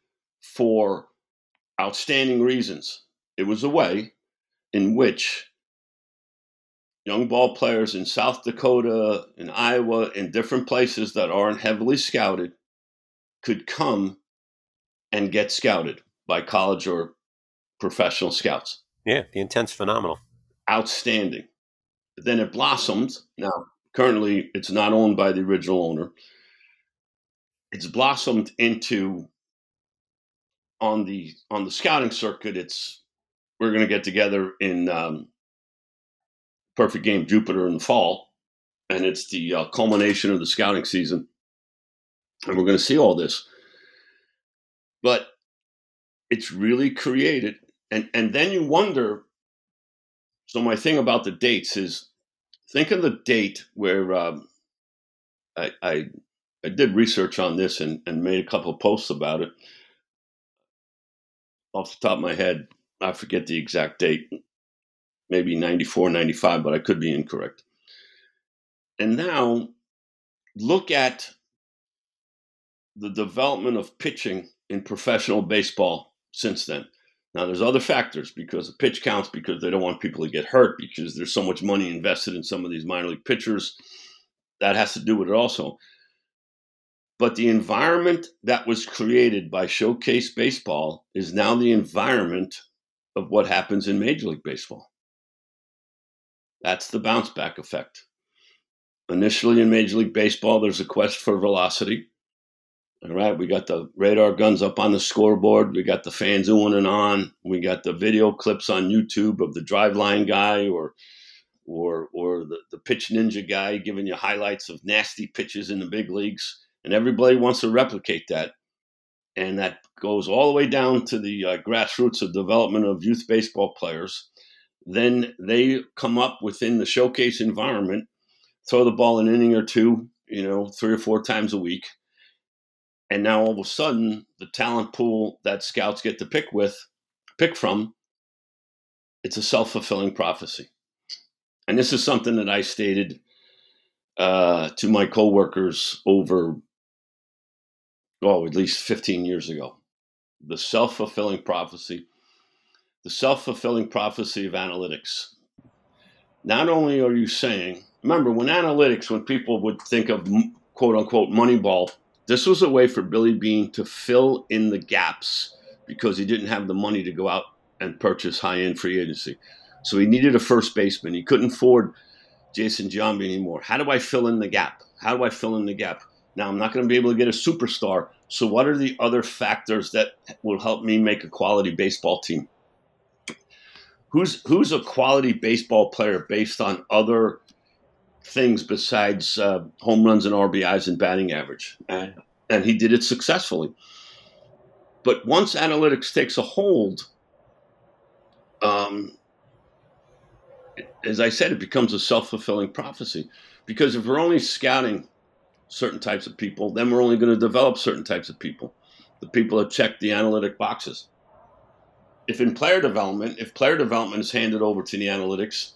for outstanding reasons. It was a way in which young ball players in South Dakota, in Iowa, in different places that aren't heavily scouted could come and get scouted by college or professional scouts. Yeah, the intent's phenomenal. Outstanding. Then it blossomed. Now, currently, it's not owned by the original owner. It's blossomed into, on the on the scouting circuit, it's we're going to get together in um, Perfect Game Jupiter in the fall, and it's the uh, culmination of the scouting season, and we're going to see all this. But it's really created. And and then you wonder, so my thing about the dates is, think of the date where um, I, I I did research on this and, and made a couple of posts about it. Off the top of my head, I forget the exact date, maybe ninety-four, ninety-five, but I could be incorrect. And now look at the development of pitching in professional baseball since then. Now, there's other factors because the pitch counts, because they don't want people to get hurt, because there's so much money invested in some of these minor league pitchers. that has to do with it also. But the environment that was created by Showcase Baseball is now the environment of what happens in Major League Baseball. That's the bounce back effect. Initially in Major League Baseball, there's a quest for velocity. All right, we got the radar guns up on the scoreboard. We got the fans oohing and on. We got the video clips on YouTube of the driveline guy or or or the, the pitch ninja guy giving you highlights of nasty pitches in the big leagues. And everybody wants to replicate that. And that goes all the way down to the uh, grassroots of development of youth baseball players. Then they come up within the showcase environment, throw the ball an inning or two, you know, three or four times a week. And now all of a sudden, the talent pool that scouts get to pick with, pick from, it's a self-fulfilling prophecy. And this is something that I stated uh, to my coworkers over, oh, at least fifteen years ago. The self-fulfilling prophecy, the self-fulfilling prophecy of analytics. Not only are you saying, remember, when analytics, when people would think of quote-unquote Moneyball, this was a way for Billy Beane to fill in the gaps because he didn't have the money to go out and purchase high-end free agency. So he needed a first baseman. He couldn't afford Jason Giambi anymore. How do I fill in the gap? How do I fill in the gap? Now, I'm not going to be able to get a superstar. So what are the other factors that will help me make a quality baseball team? Who's, who's a quality baseball player based on other things besides uh, home runs and R B Is and batting average. And, and he did it successfully. But once analytics takes a hold, um, as I said, it becomes a self-fulfilling prophecy. Because if we're only scouting certain types of people, then we're only going to develop certain types of people, the people that check the analytic boxes. If in player development, if player development is handed over to the analytics,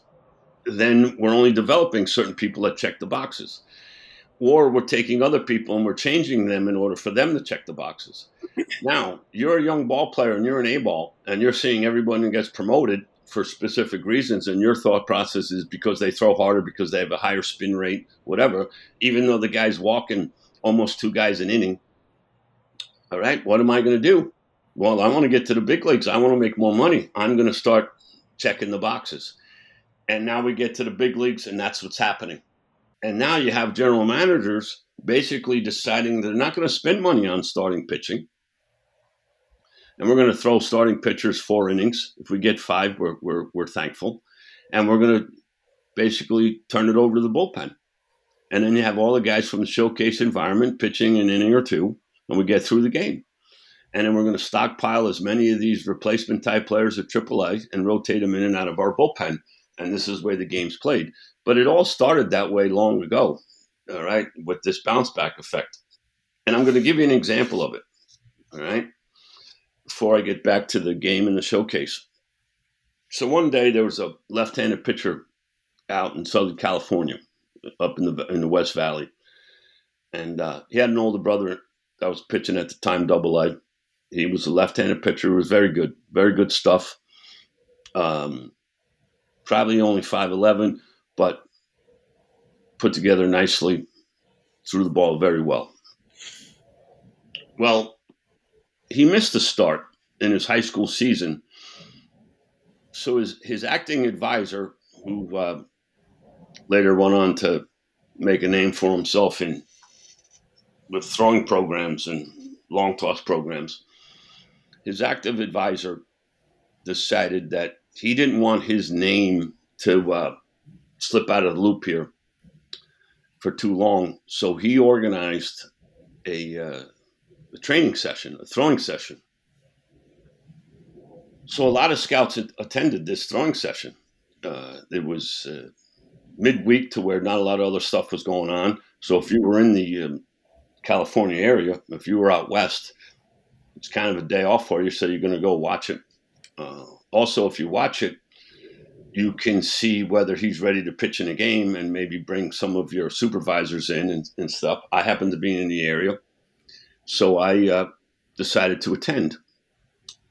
then we're only developing certain people that check the boxes. Or we're taking other people and we're changing them in order for them to check the boxes. Now, you're a young ball player and you're an A-ball, and you're seeing everyone who gets promoted for specific reasons, and your thought process is because they throw harder, because they have a higher spin rate, whatever, even though the guy's walking almost two guys an inning. All right, what am I going to do? Well, I want to get to the big leagues. I want to make more money. I'm going to start checking the boxes. And now we get to the big leagues, and that's what's happening. And now you have general managers basically deciding they're not going to spend money on starting pitching. And we're going to throw starting pitchers four innings. If we get five, we're we're, we're thankful. And we're going to basically turn it over to the bullpen. And then you have all the guys from the showcase environment pitching an inning or two, and we get through the game. And then we're going to stockpile as many of these replacement-type players at triple A and rotate them in and out of our bullpen. And this is where the game's played. But it all started that way long ago, all right, with this bounce back effect. And I'm going to give you an example of it, all right, before I get back to the game and the showcase. So one day there was a left-handed pitcher out in Southern California, up in the in the West Valley. And uh, he had an older brother that was pitching at the time, double A. He was a left-handed pitcher. He was very good, very good stuff. Um. Probably only five eleven, but put together nicely, threw the ball very well. Well, he missed a start in his high school season. So his, his acting advisor, who uh, later went on to make a name for himself in with throwing programs and long toss programs, his active advisor decided that he didn't want his name to uh, slip out of the loop here for too long. So he organized a, uh, a training session, a throwing session. So a lot of scouts attended this throwing session. Uh, it was uh, midweek to where not a lot of other stuff was going on. So if you were in the um, California area, if you were out west, it's kind of a day off for you. So you're going to go watch it. Uh, Also, if you watch it, you can see whether he's ready to pitch in a game and maybe bring some of your supervisors in and, and stuff. I happen to be in the area, so I uh, decided to attend.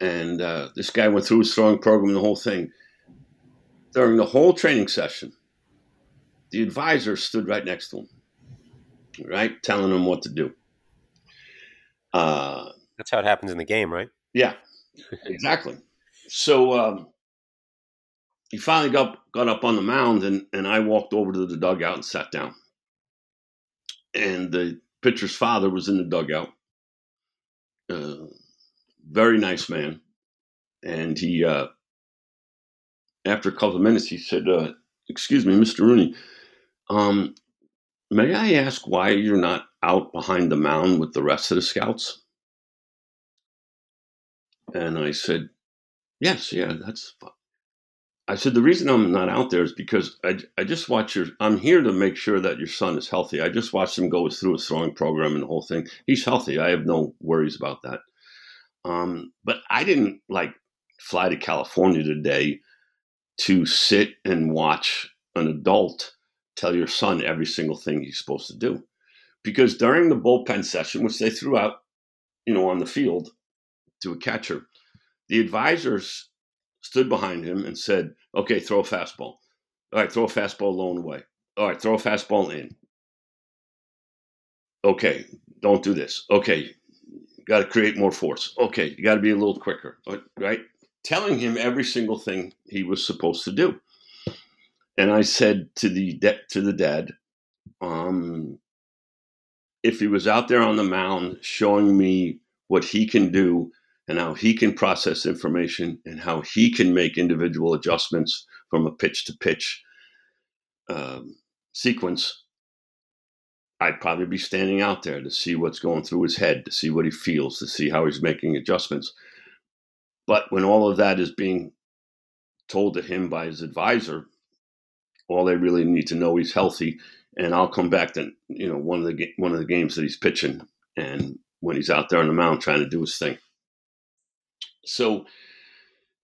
And uh, this guy went through his throwing program and the whole thing. During the whole training session, the advisor stood right next to him. right? Telling them what to do. Uh, That's how it happens in the game, right? Yeah, exactly. So um, he finally got, got up on the mound, and, and I walked over to the dugout and sat down. And the pitcher's father was in the dugout. Uh, very nice man. And he, uh, after a couple of minutes, he said, uh, excuse me, Mister Rooney, um, may I ask why you're not out behind the mound with the rest of the scouts? And I said, yes, yeah, that's fine. I said, the reason I'm not out there is because I, I just watch your, I'm here to make sure that your son is healthy. I just watched him go through his throwing program and the whole thing. He's healthy. I have no worries about that. Um, but I didn't like fly to California today to sit and watch an adult tell your son every single thing he's supposed to do. Because during the bullpen session, which they threw out, you know, on the field to a catcher, the advisors stood behind him and said, okay, throw a fastball. All right, throw a fastball lone away. All right, throw a fastball in. Okay, don't do this. Okay, got to create more force. Okay, you got to be a little quicker, right? Telling him every single thing he was supposed to do. And I said to the de- to the dad, um, if he was out there on the mound showing me what he can do and how he can process information and how he can make individual adjustments from a pitch-to-pitch um, sequence, I'd probably be standing out there to see what's going through his head, to see what he feels, to see how he's making adjustments. But when all of that is being told to him by his advisor, all they really need to know is he's healthy, and I'll come back to, you know, one of the one of the games that he's pitching and when he's out there on the mound trying to do his thing. So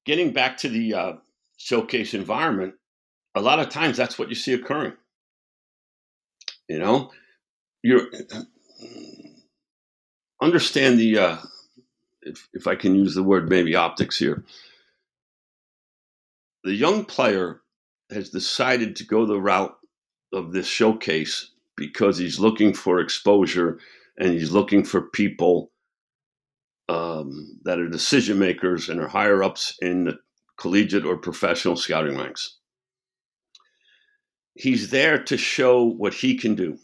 getting back to the uh, showcase environment, a lot of times that's what you see occurring. You know, you understand the, uh, if, if I can use the word maybe optics here, the young player has decided to go the route of this showcase because he's looking for exposure and he's looking for people um, that are decision makers and are higher ups in the collegiate or professional scouting ranks. He's there to show what he can do.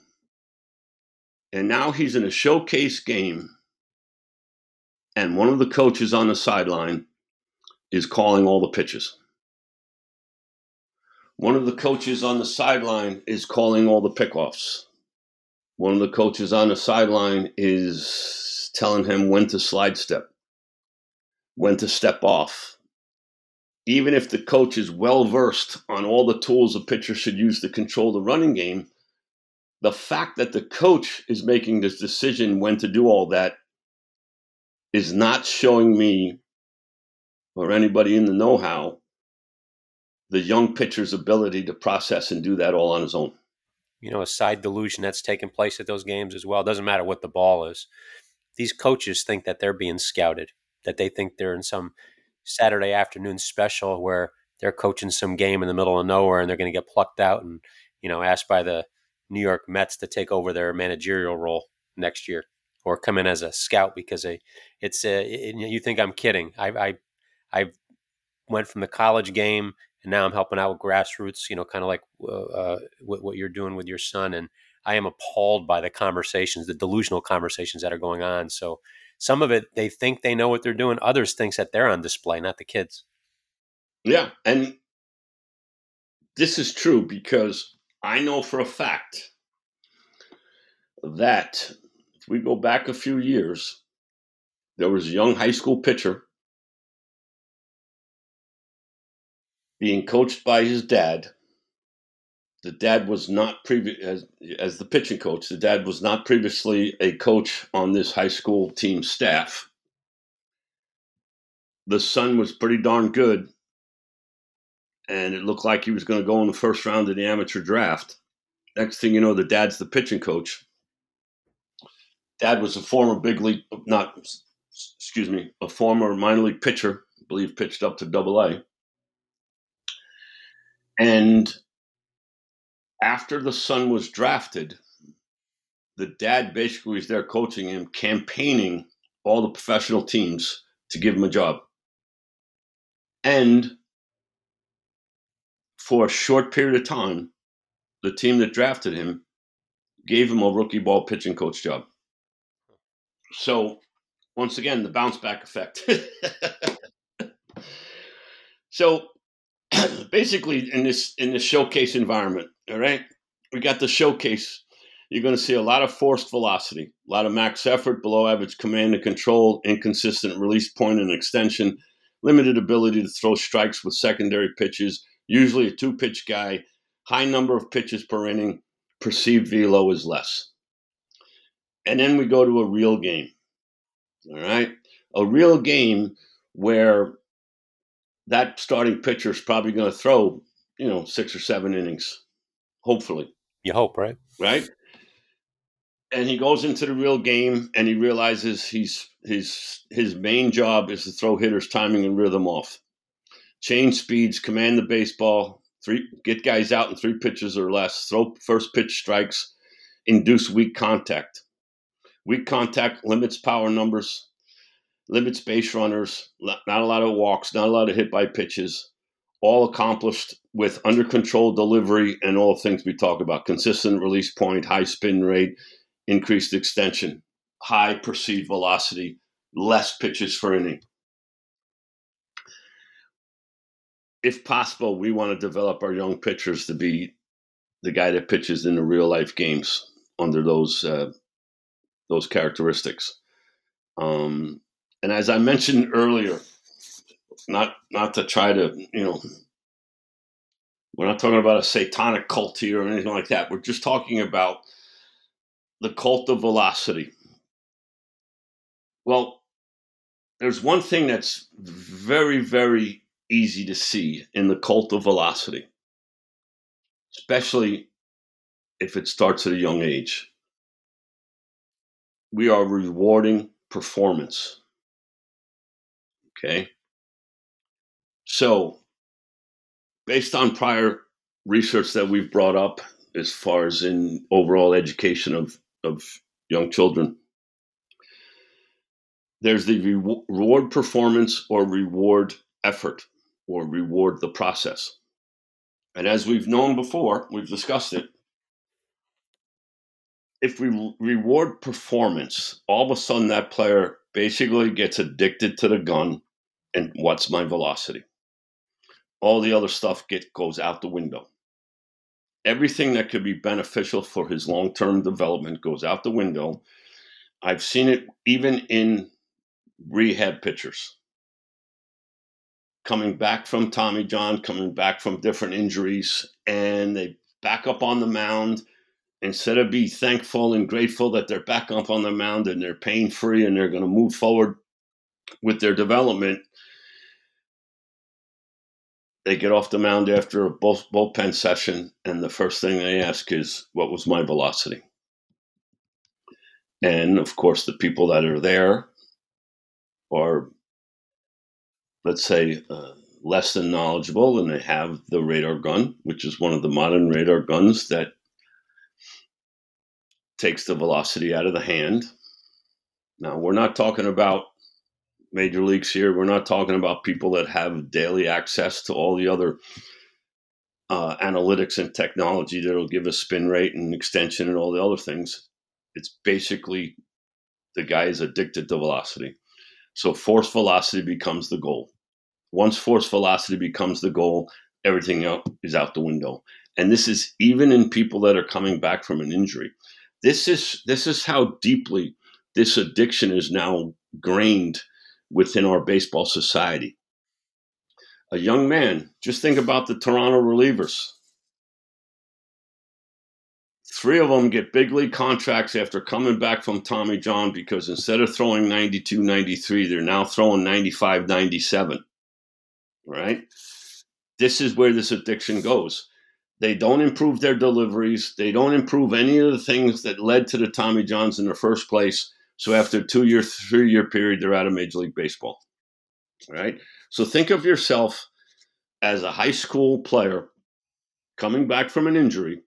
And now he's in a showcase game, and one of the coaches on the sideline is calling all the pitches. One of the coaches on the sideline is calling all the pickoffs. One of the coaches on the sideline is telling him when to slide step, when to step off. Even if the coach is well-versed on all the tools a pitcher should use to control the running game, the fact that the coach is making this decision when to do all that is not showing me or anybody in the know-how the young pitcher's ability to process and do that all on his own. You know, a side delusion that's taking place at those games as well. It doesn't matter what the ball is. These coaches think that they're being scouted, that they think they're in some Saturday afternoon special where they're coaching some game in the middle of nowhere and they're going to get plucked out and, you know, asked by the New York Mets to take over their managerial role next year or come in as a scout because they, it's a, it, you think I'm kidding. I, I, I went from the college game and now I'm helping out with grassroots, you know, kind of like uh, what, what you're doing with your son. And I am appalled by the conversations, the delusional conversations that are going on. So some of it, they think they know what they're doing. Others think that they're on display, not the kids. Yeah. And this is true because I know for a fact that if we go back a few years, there was a young high school pitcher being coached by his dad. The dad was not previous as, as the pitching coach. The dad was not previously a coach on this high school team staff. The son was pretty darn good, and it looked like he was going to go in the first round of the amateur draft. Next thing you know, the dad's the pitching coach. Dad was a former big league, not excuse me, a former minor league pitcher. I believe pitched up to Double A. And after the son was drafted, the dad basically was there coaching him, campaigning all the professional teams to give him a job. And for a short period of time, the team that drafted him gave him a rookie ball pitching coach job. So once again, the bounce back effect. So basically in this, in this showcase environment, all right, we got the showcase. You're going to see a lot of forced velocity, a lot of max effort, below average command and control, inconsistent release point and extension, limited ability to throw strikes with secondary pitches, usually a two-pitch guy, high number of pitches per inning, perceived velo is less. And then we go to a real game, all right? A real game where that starting pitcher is probably going to throw, you know, six or seven innings, hopefully. You hope, right? Right? And he goes into the real game, and he realizes he's his his main job is to throw hitters timing and rhythm off, change speeds, command the baseball, three get guys out in three pitches or less, throw first pitch strikes, induce weak contact. Weak contact limits power numbers, limits base runners, not a lot of walks, not a lot of hit by pitches, all accomplished with under control delivery and all things we talk about: consistent release point, high spin rate, increased extension, high perceived velocity, less pitches per inning. If possible, we want to develop our young pitchers to be the guy that pitches in the real life games under those uh, those characteristics. Um, and as I mentioned earlier, not not to try to, you know, we're not talking about a satanic cult here or anything like that. We're just talking about the cult of velocity. Well, there's one thing that's very, very easy to see in the cult of velocity, especially if it starts at a young age. We are rewarding performance. Okay? So, based on prior research that we've brought up as far as in overall education of of young children, there's the reward performance or reward effort or reward the process. And as we've known before, we've discussed it. If we reward performance, all of a sudden that player basically gets addicted to the gun and what's my velocity. All the other stuff get goes out the window. Everything that could be beneficial for his long-term development goes out the window. I've seen it even in rehab pitchers. Coming back from Tommy John, coming back from different injuries, and they back up on the mound. Instead of be thankful and grateful that they're back up on the mound and they're pain-free and they're going to move forward with their development, they get off the mound after a bull, bullpen session, and the first thing they ask is, what was my velocity? And, of course, the people that are there are, let's say, uh, less than knowledgeable, and they have the radar gun, which is one of the modern radar guns that takes the velocity out of the hand. Now, we're not talking about major leagues here. We're not talking about people that have daily access to all the other uh, analytics and technology that will give us spin rate and extension and all the other things. It's basically the guy is addicted to velocity. So force velocity becomes the goal. Once force velocity becomes the goal, everything else is out the window. And this is even in people that are coming back from an injury. This is, this is how deeply this addiction is now grained within our baseball society. A young man, just think about the Toronto relievers. Three of them get big league contracts after coming back from Tommy John because instead of throwing ninety-two, ninety-three, they're now throwing ninety-five, ninety-seven. Right? This is where this addiction goes. They don't improve their deliveries. They don't improve any of the things that led to the Tommy Johns in the first place. So after a two-year, three-year period, they're out of Major League Baseball, all right? So think of yourself as a high school player coming back from an injury,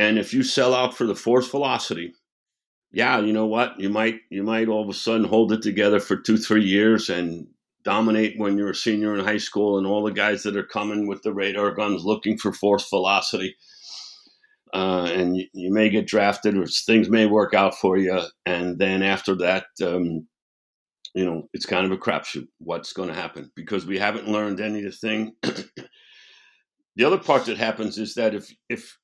And if you sell out for the force velocity, yeah, you know what? You might you might all of a sudden hold it together for two, three years and dominate when you're a senior in high school and all the guys that are coming with the radar guns looking for force velocity. Uh, and you, you may get drafted or things may work out for you. And then after that, um, you know, it's kind of a crapshoot what's going to happen because we haven't learned anything. The other part that happens is that if if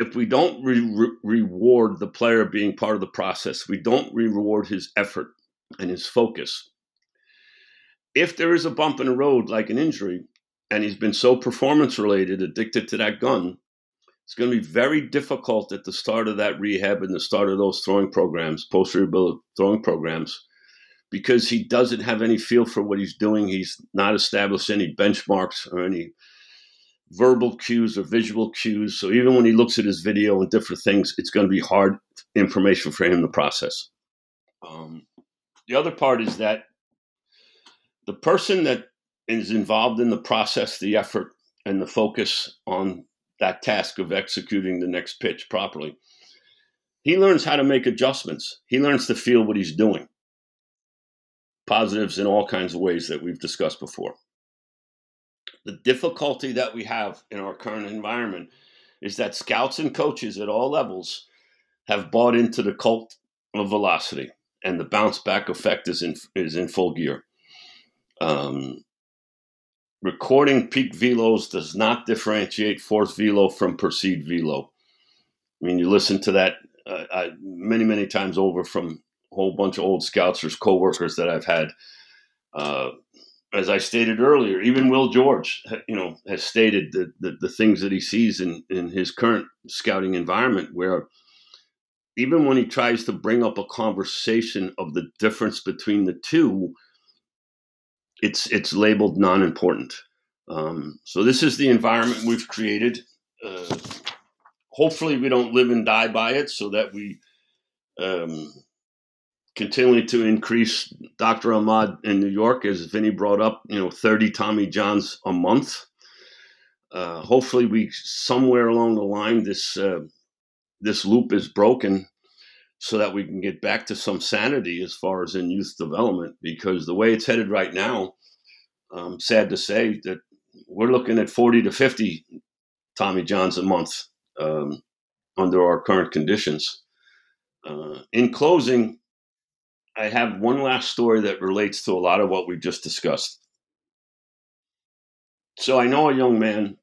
if we don't re- re- reward the player being part of the process, we don't re- reward his effort and his focus. If there is a bump in the road like an injury and he's been so performance-related, addicted to that gun, it's going to be very difficult at the start of that rehab and the start of those throwing programs, post-rehabilitation throwing programs, because he doesn't have any feel for what he's doing. He's not established any benchmarks or any verbal cues or visual cues. So even when he looks at his video and different things, it's going to be hard information for him to process. Um, the other part is that the person that is involved in the process, the effort, and the focus on that task of executing the next pitch properly, he learns how to make adjustments. He learns to feel what he's doing. Positives in all kinds of ways that we've discussed before. The difficulty that we have in our current environment is that scouts and coaches at all levels have bought into the cult of velocity, and the bounce back effect is in is in full gear. Um, recording peak velos does not differentiate force velo from perceived velo. I mean, you listen to that uh, I, many, many times over from a whole bunch of old scouts or coworkers that I've had. Uh, As I stated earlier, even Will George, you know, has stated the, the, the things that he sees in, in his current scouting environment, where even when he tries to bring up a conversation of the difference between the two, it's it's labeled non-important. Um, so this is the environment we've created. Uh, hopefully we don't live and die by it so that we um, – continuing to increase. Doctor Ahmad in New York, as Vinny brought up, you know, thirty Tommy Johns a month. Uh, hopefully we, somewhere along the line, this, uh, this loop is broken so that we can get back to some sanity as far as in youth development, because the way it's headed right now, um, sad to say that we're looking at forty to fifty Tommy Johns a month um, under our current conditions. Uh, in closing, I have one last story that relates to a lot of what we just discussed. So I know a young man,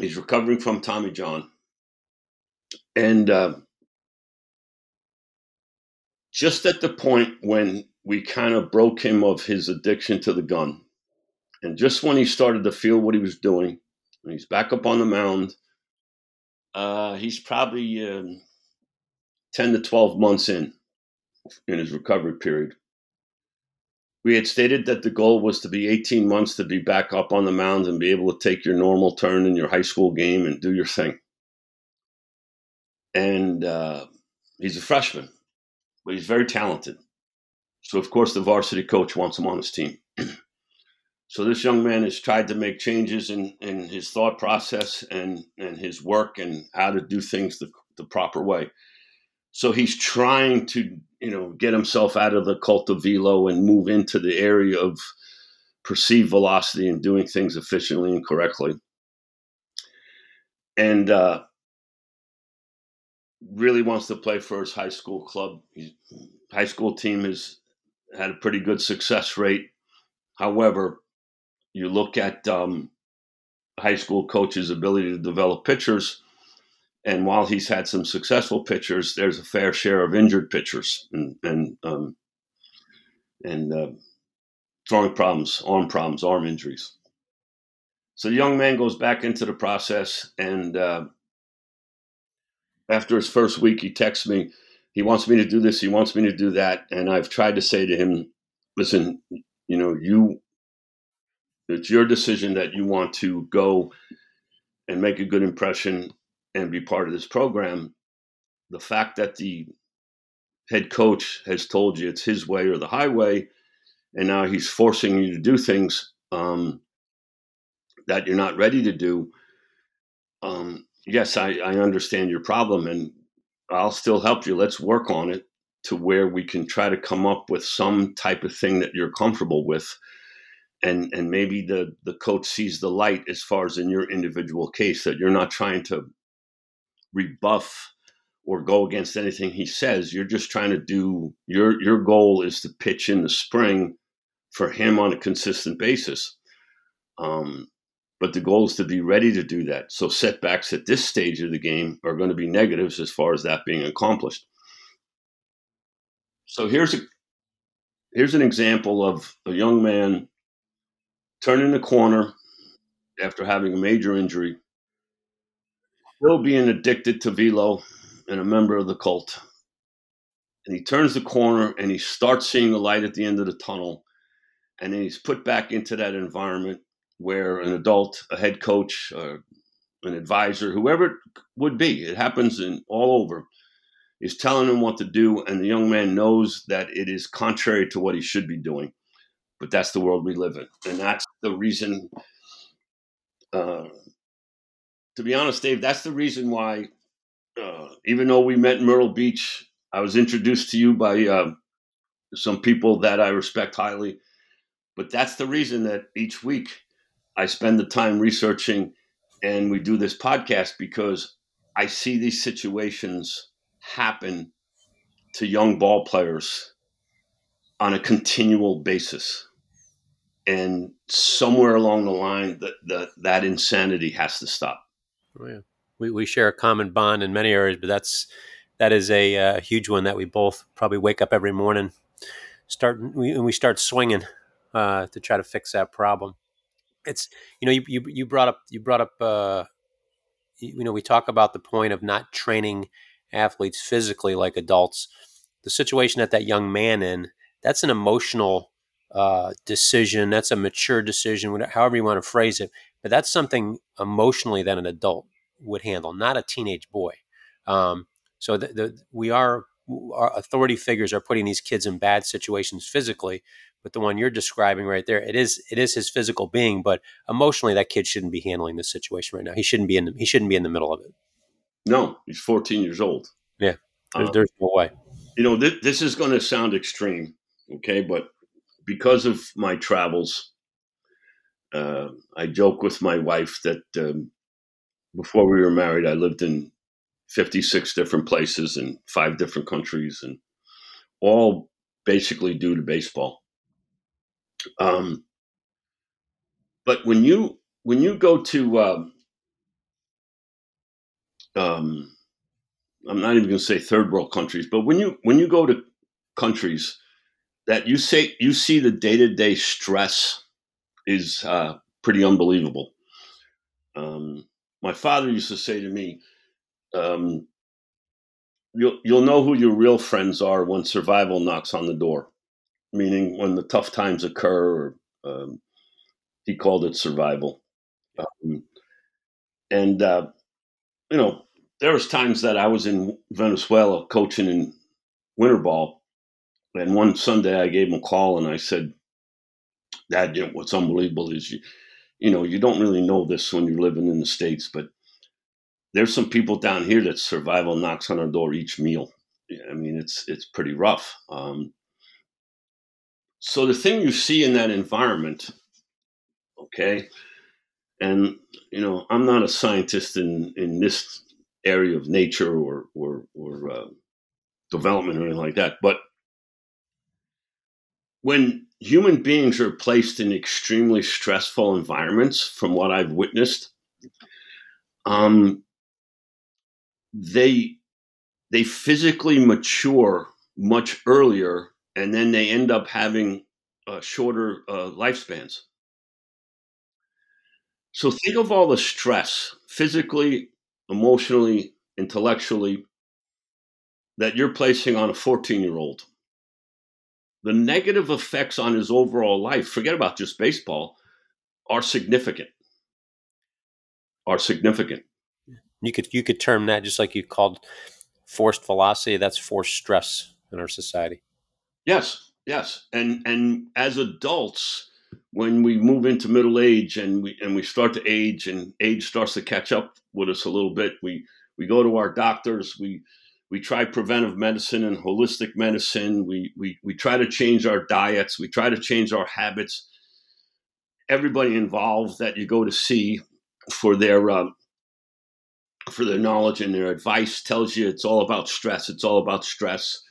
he's recovering from Tommy John, and uh, just at the point when we kind of broke him of his addiction to the gun, and just when he started to feel what he was doing, and he's back up on the mound, uh, he's probably um, ten to twelve months in. In his recovery period, we had stated that the goal was to be eighteen months to be back up on the mound and be able to take your normal turn in your high school game and do your thing. And uh, he's a freshman, but he's very talented. So, of course, the varsity coach wants him on his team. So this young man has tried to make changes in, in his thought process and, and his work and how to do things the, the proper way. So he's trying to, you know, get himself out of the cult of velo and move into the area of perceived velocity and doing things efficiently and correctly. And uh, really wants to play for his high school club. His high school team has had a pretty good success rate. However, you look at um, high school coaches' ability to develop pitchers. And while he's had some successful pitchers, there's a fair share of injured pitchers and and um, and uh, throwing problems, arm problems, arm injuries. So the young man goes back into the process, and uh, after his first week, he texts me. He wants me to do this. He wants me to do that. And I've tried to say to him, listen, you know, you it's your decision that you want to go and make a good impression and be part of this program. The fact that the head coach has told you it's his way or the highway, and now he's forcing you to do things um, that you're not ready to do, um, yes, I, I understand your problem and I'll still help you. Let's work on it to where we can try to come up with some type of thing that you're comfortable with. And and maybe the, the coach sees the light as far as in your individual case, that you're not trying to rebuff or go against anything he says. You're just trying to do your your goal is to pitch in the spring for him on a consistent basis. Um, but the goal is to be ready to do that. So setbacks at this stage of the game are going to be negatives as far as that being accomplished. So here's a here's an example of a young man turning the corner after having a major injury, still being addicted to velo and a member of the cult. And he turns the corner and he starts seeing a light at the end of the tunnel. And then he's put back into that environment where an adult, a head coach, uh, an advisor, whoever it would be, it happens in all over, is telling him what to do. And the young man knows that it is contrary to what he should be doing. But that's the world we live in. And that's the reason, uh, to be honest, Dave, that's the reason why, uh, even though we met in Myrtle Beach, I was introduced to you by uh, some people that I respect highly. But that's the reason that each week I spend the time researching and we do this podcast, because I see these situations happen to young ball players on a continual basis. And somewhere along the line, the, the, that insanity has to stop. Oh, yeah. We we share a common bond in many areas, but that's that is a uh, huge one that we both probably wake up every morning, start we, and we start swinging uh, to try to fix that problem. It's you know you you, you brought up you brought up uh, you know we talk about the point of not training athletes physically like adults. The situation that that young man in, that's an emotional uh, decision. That's a mature decision, however you want to phrase it. But that's something emotionally that an adult would handle, not a teenage boy. Um, so the, the, we are, our authority figures are putting these kids in bad situations physically. But the one you're describing right there, it is it is his physical being, but emotionally, that kid shouldn't be handling this situation right now. He shouldn't be in the, he shouldn't be in the middle of it. No, he's fourteen years old. Yeah, there's, um, there's no way. You know, th- this is going to sound extreme. Okay, but because of my travels, uh, I joke with my wife that um, before we were married, I lived in fifty-six different places in five different countries, and all basically due to baseball. Um, but when you when you go to, uh, um, I'm not even going to say third world countries, but when you when you go to countries that you say you see the day-to-day stress is uh, pretty unbelievable. Um, my father used to say to me, um, you'll, you'll know who your real friends are when survival knocks on the door, meaning when the tough times occur. Or, um, he called it survival. Um, and, uh, you know, there was times that I was in Venezuela coaching in winter ball. And one Sunday I gave him a call and I said, Dad, you know, what's unbelievable is, you, you know, you don't really know this when you're living in the States, but there's some people down here that survival knocks on our door each meal. I mean, it's it's pretty rough. Um, so the thing you see in that environment, okay, and, you know, I'm not a scientist in, in this area of nature or, or, or uh, development or anything like that, but when human beings are placed in extremely stressful environments, from what I've witnessed, um, they they physically mature much earlier, and then they end up having uh, shorter uh, lifespans. So think of all the stress, physically, emotionally, intellectually, that you're placing on a fourteen-year-old. The negative effects on his overall life, forget about just baseball, are significant. Are significant. You could you could term that, just like you called forced velocity, that's forced stress in our society. Yes, yes. And and as adults, when we move into middle age and we and we start to age and age starts to catch up with us a little bit, we we go to our doctors, we we try preventive medicine and holistic medicine, we we we try to change our diets, we try to change our habits. Everybody involved that you go to see for their uh, for their knowledge and their advice tells you it's all about stress. It's all about stress.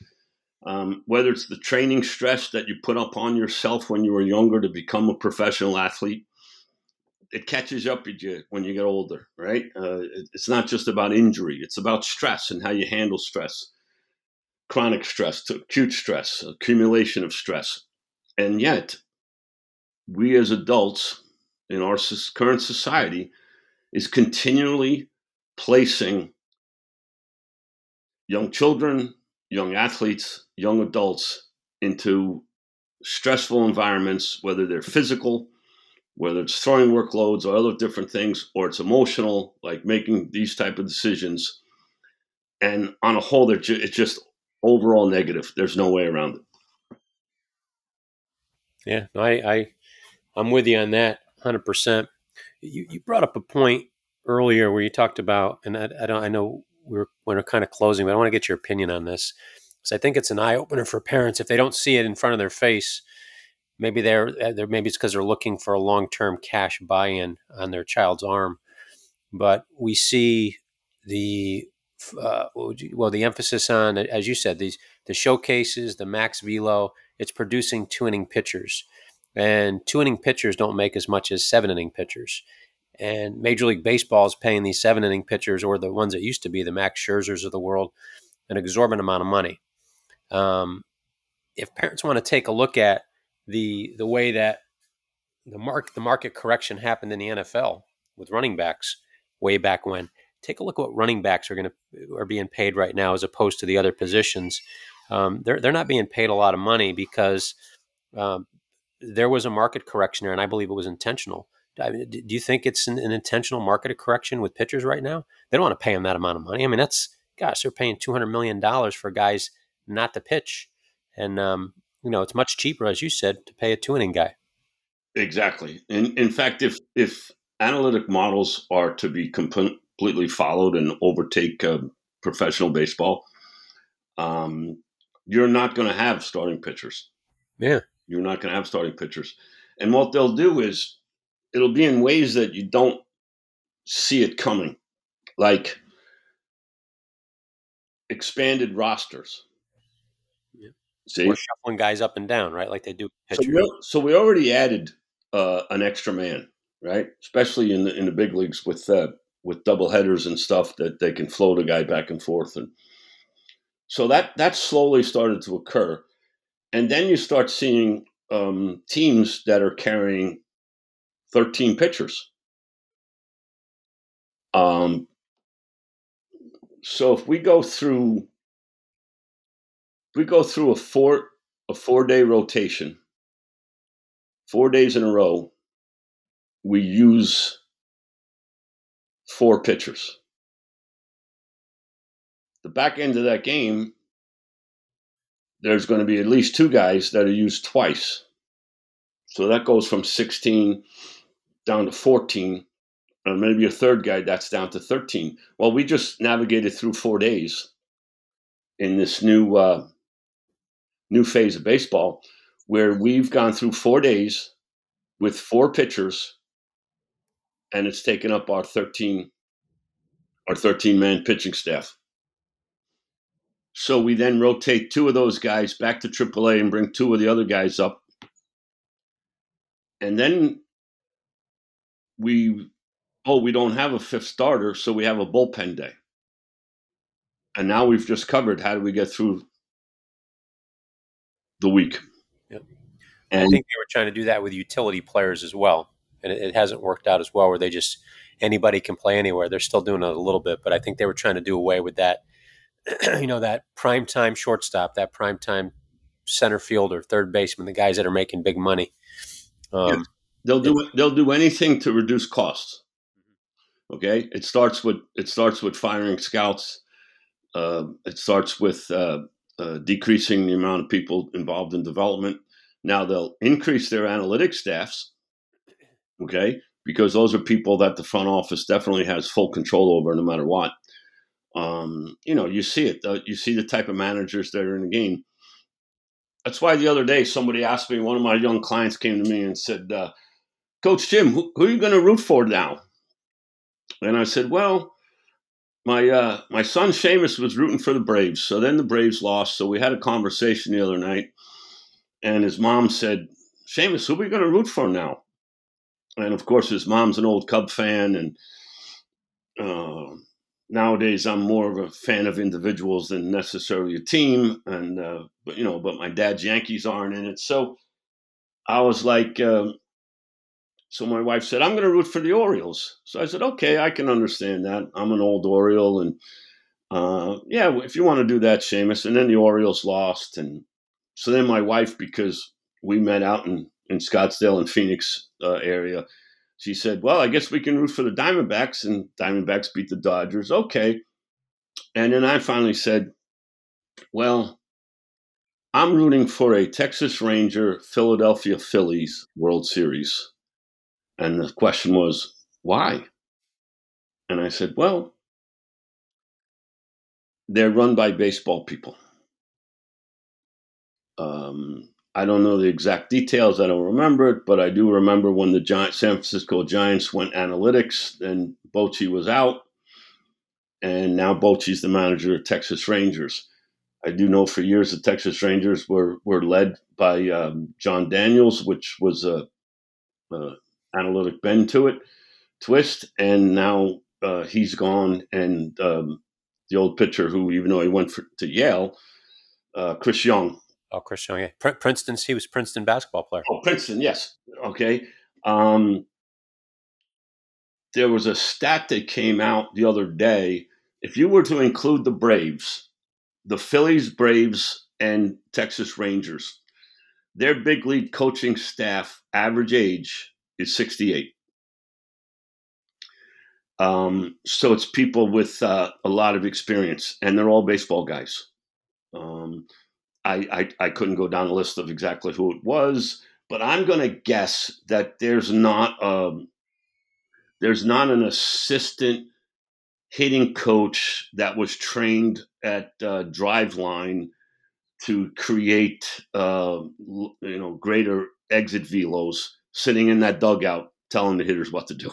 Um, whether it's the training stress that you put up on yourself when you were younger to become a professional athlete, it catches up with you when you get older, right? Uh, it's not just about injury. It's about stress and how you handle stress, chronic stress, acute stress, accumulation of stress. And yet, we as adults in our current society is continually placing young children, young athletes, young adults into stressful environments, whether they're physical, whether it's throwing workloads or other different things, or it's emotional, like making these type of decisions. And on a whole, they're ju- it's just overall negative. There's no way around it. Yeah, I, I, I'm with you on that one hundred percent. You, you brought up a point earlier where you talked about, and I, I don't, I know, We're, we're kind of closing, but I want to get your opinion on this, because I think it's an eye opener for parents. If they don't see it in front of their face, maybe they're, they're maybe it's because they're looking for a long-term cash buy-in on their child's arm. But we see the uh, well, the emphasis on, as you said, these the showcases, the max velo. It's producing two-inning pitchers, and two-inning pitchers don't make as much as seven-inning pitchers. And Major League Baseball is paying these seven-inning pitchers, or the ones that used to be the Max Scherzers of the world, an exorbitant amount of money. Um, if parents want to take a look at the the way that the mark the market correction happened in the N F L with running backs way back when, take a look at what running backs are going to are being paid right now as opposed to the other positions. Um, they're they're not being paid a lot of money because um, there was a market correction there, and I believe it was intentional. I mean, do you think it's an, an intentional market correction with pitchers right now? They don't want to pay them that amount of money. I mean, that's, gosh, they're paying two hundred million dollars for guys not to pitch. And, um, you know, it's much cheaper, as you said, to pay a two-inning guy. Exactly. And in fact, if if analytic models are to be completely followed and overtake uh, professional baseball, um, you're not going to have starting pitchers. Yeah. You're not going to have starting pitchers. And what they'll do is, it'll be in ways that you don't see it coming, like expanded rosters. Yeah. See? We're shuffling guys up and down, right? Like they do. So we, so we already added uh, an extra man, right? Especially in the in the big leagues with uh, with double headers and stuff that they can float a guy back and forth, and so that that slowly started to occur, and then you start seeing um, teams that are carrying thirteen pitchers. Um, so if we go through, if we go through a four a four day rotation, four days in a row, we use four pitchers. The back end of that game, there's going to be at least two guys that are used twice. So that goes from sixteen down to fourteen, and maybe a third guy that's down to thirteen. Well, we just navigated through four days in this new uh, new phase of baseball, where we've gone through four days with four pitchers, and it's taken up our thirteen our thirteen man pitching staff. So we then rotate two of those guys back to triple A and bring two of the other guys up. And then we, oh, we don't have a fifth starter, so we have a bullpen day. And now we've just covered how do we get through the week. Yep. And I think they were trying to do that with utility players as well. And it, it hasn't worked out as well, where they just, anybody can play anywhere. They're still doing it a little bit, but I think they were trying to do away with that, you know, that primetime shortstop, that primetime center fielder, third baseman, the guys that are making big money. Um, yeah. They'll do it, they'll do anything to reduce costs. Okay, it starts with it starts with firing scouts. Uh, it starts with uh, uh, decreasing the amount of people involved in development. Now they'll increase their analytic staffs, okay, because those are people that the front office definitely has full control over no matter what. Um, you know, you see it. Uh, you see the type of managers that are in the game. That's why the other day somebody asked me, one of my young clients came to me and said, uh, Coach Jim, who, who are you going to root for now? And I said, well, my uh, my son Seamus was rooting for the Braves. So then the Braves lost. So we had a conversation the other night. And his mom said, Seamus, who are we going to root for now? And, of course, his mom's an old Cub fan. And uh, nowadays I'm more of a fan of individuals than necessarily a team. And, uh, but, you know, but my dad's Yankees aren't in it. So I was like, uh, so my wife said, I'm going to root for the Orioles. So I said, okay, I can understand that. I'm an old Oriole. And, uh, yeah, if you want to do that, Seamus. And then the Orioles lost. And so then my wife, because we met out in in Scottsdale and Phoenix uh, area, she said, well, I guess we can root for the Diamondbacks, and Diamondbacks beat the Dodgers. Okay. And then I finally said, well, I'm rooting for a Texas Ranger, Philadelphia Phillies World Series. And the question was, why? And I said, well, they're run by baseball people. Um, I don't know the exact details. I don't remember it, but I do remember when the Gi- San Francisco Giants went analytics, then Bochy was out, and now Bochy's the manager of Texas Rangers. I do know for years the Texas Rangers were were led by um, John Daniels, which was a, a analytic bend to it, twist, and now uh, he's gone, and um, the old pitcher who, even though he went for, to Yale, uh, Chris Young. Oh, Chris Young, yeah. Princeton, he was Princeton basketball player. Oh, Princeton, yes. Okay. Um, there was a stat that came out the other day. If you were to include the Braves, the Phillies, Braves, and Texas Rangers, their big league coaching staff average age is sixty-eight. Um, so it's people with uh, a lot of experience, and they're all baseball guys. Um I, I, I couldn't go down a list of exactly who it was, but I'm going to guess that there's not a, there's not an assistant hitting coach that was trained at uh, Driveline to create uh, you know greater exit velos sitting in that dugout telling the hitters what to do.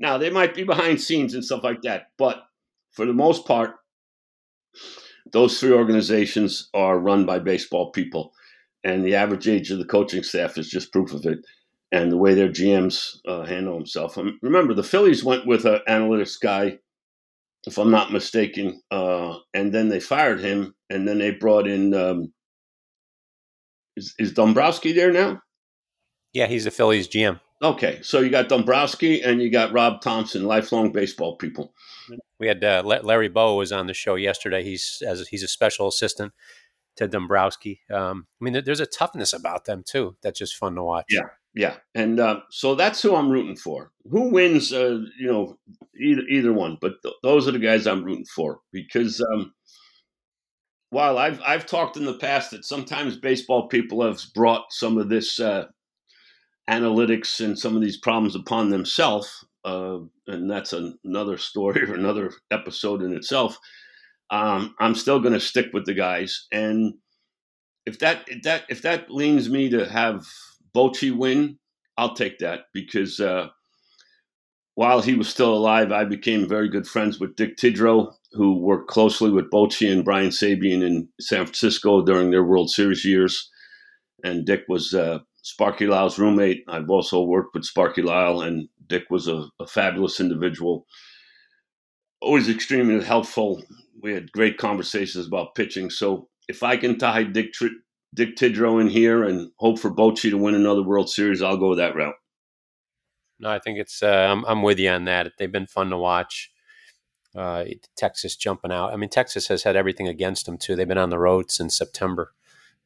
Now, they might be behind scenes and stuff like that, but for the most part, those three organizations are run by baseball people, and the average age of the coaching staff is just proof of it, and the way their G Ms uh, handle themselves. Um, remember, the Phillies went with an analytics guy, if I'm not mistaken, uh, and then they fired him, and then they brought in um, – is, is Dombrowski there now? Yeah, he's the Phillies G M. Okay, so you got Dombrowski and you got Rob Thompson, lifelong baseball people. We had uh, Larry Bowe was on the show yesterday. He's as he's a special assistant to Dombrowski. Um, I mean, there's a toughness about them too that's just fun to watch. Yeah, yeah, and uh, so that's who I'm rooting for. Who wins? Uh, you know, either either one, but th- those are the guys I'm rooting for because um, while I've I've talked in the past that sometimes baseball people have brought some of this. Uh, analytics and some of these problems upon themselves, uh, and that's an, another story or another episode in itself. Um, I'm still going to stick with the guys, and if that if that if that leans me to have Bochy win, I'll take that because uh, while he was still alive, I became very good friends with Dick Tidrow, who worked closely with Bochy and Brian Sabian in San Francisco during their World Series years, and Dick was. Uh, Sparky Lyle's roommate. I've also worked with Sparky Lyle, and Dick was a, a fabulous individual. Always extremely helpful. We had great conversations about pitching. So if I can tie Dick Tr- Dick Tidrow in here and hope for Bochy to win another World Series, I'll go that route. No, I think it's. Uh, I'm, I'm with you on that. They've been fun to watch. Uh, Texas jumping out. I mean, Texas has had everything against them too. They've been on the road since September,